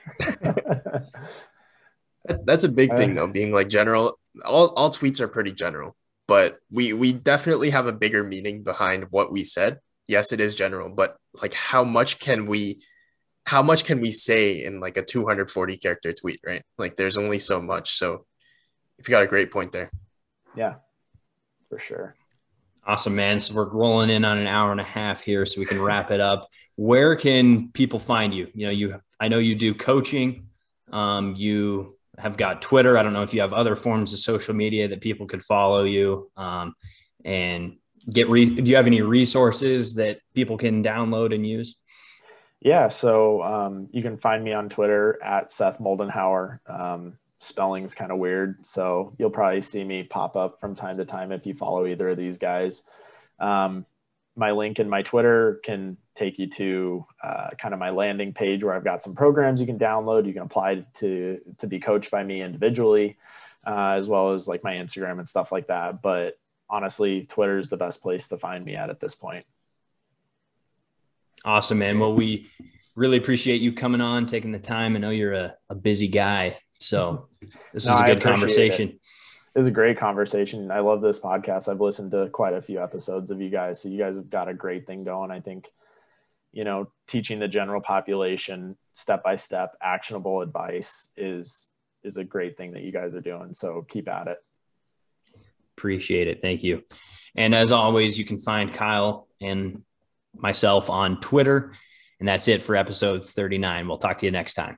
That's a big thing, though, being like general. All tweets are pretty general, but we definitely have a bigger meaning behind what we said. Yes, it is general, but like how much can we say in like a 240 character tweet, right? Like there's only so much. So you've got a great point there. Yeah, for sure. Awesome, man. So we're rolling in on an hour and a half here, so we can wrap it up. Where can people find you? You know, I know you do coaching. You have got Twitter. I don't know if you have other forms of social media that people could follow you and get. Do you have any resources that people can download and use? Yeah. So you can find me on Twitter at Seth Moldenhauer. Spelling's kind of weird, so you'll probably see me pop up from time to time if you follow either of these guys. My link in my Twitter can take you to kind of my landing page where I've got some programs you can download. You can apply to be coached by me individually, as well as like my Instagram and stuff like that. But honestly, Twitter is the best place to find me at this point. Awesome, man. Well, we really appreciate you coming on, taking the time. I know you're a busy guy. So this was a good conversation. It was a great conversation. I love this podcast. I've listened to quite a few episodes of you guys. So you guys have got a great thing going. I think, you know, teaching the general population step-by-step actionable advice is a great thing that you guys are doing. So keep at it. Appreciate it. Thank you. And as always, you can find Kyle and myself on Twitter. And that's it for episode 39. We'll talk to you next time.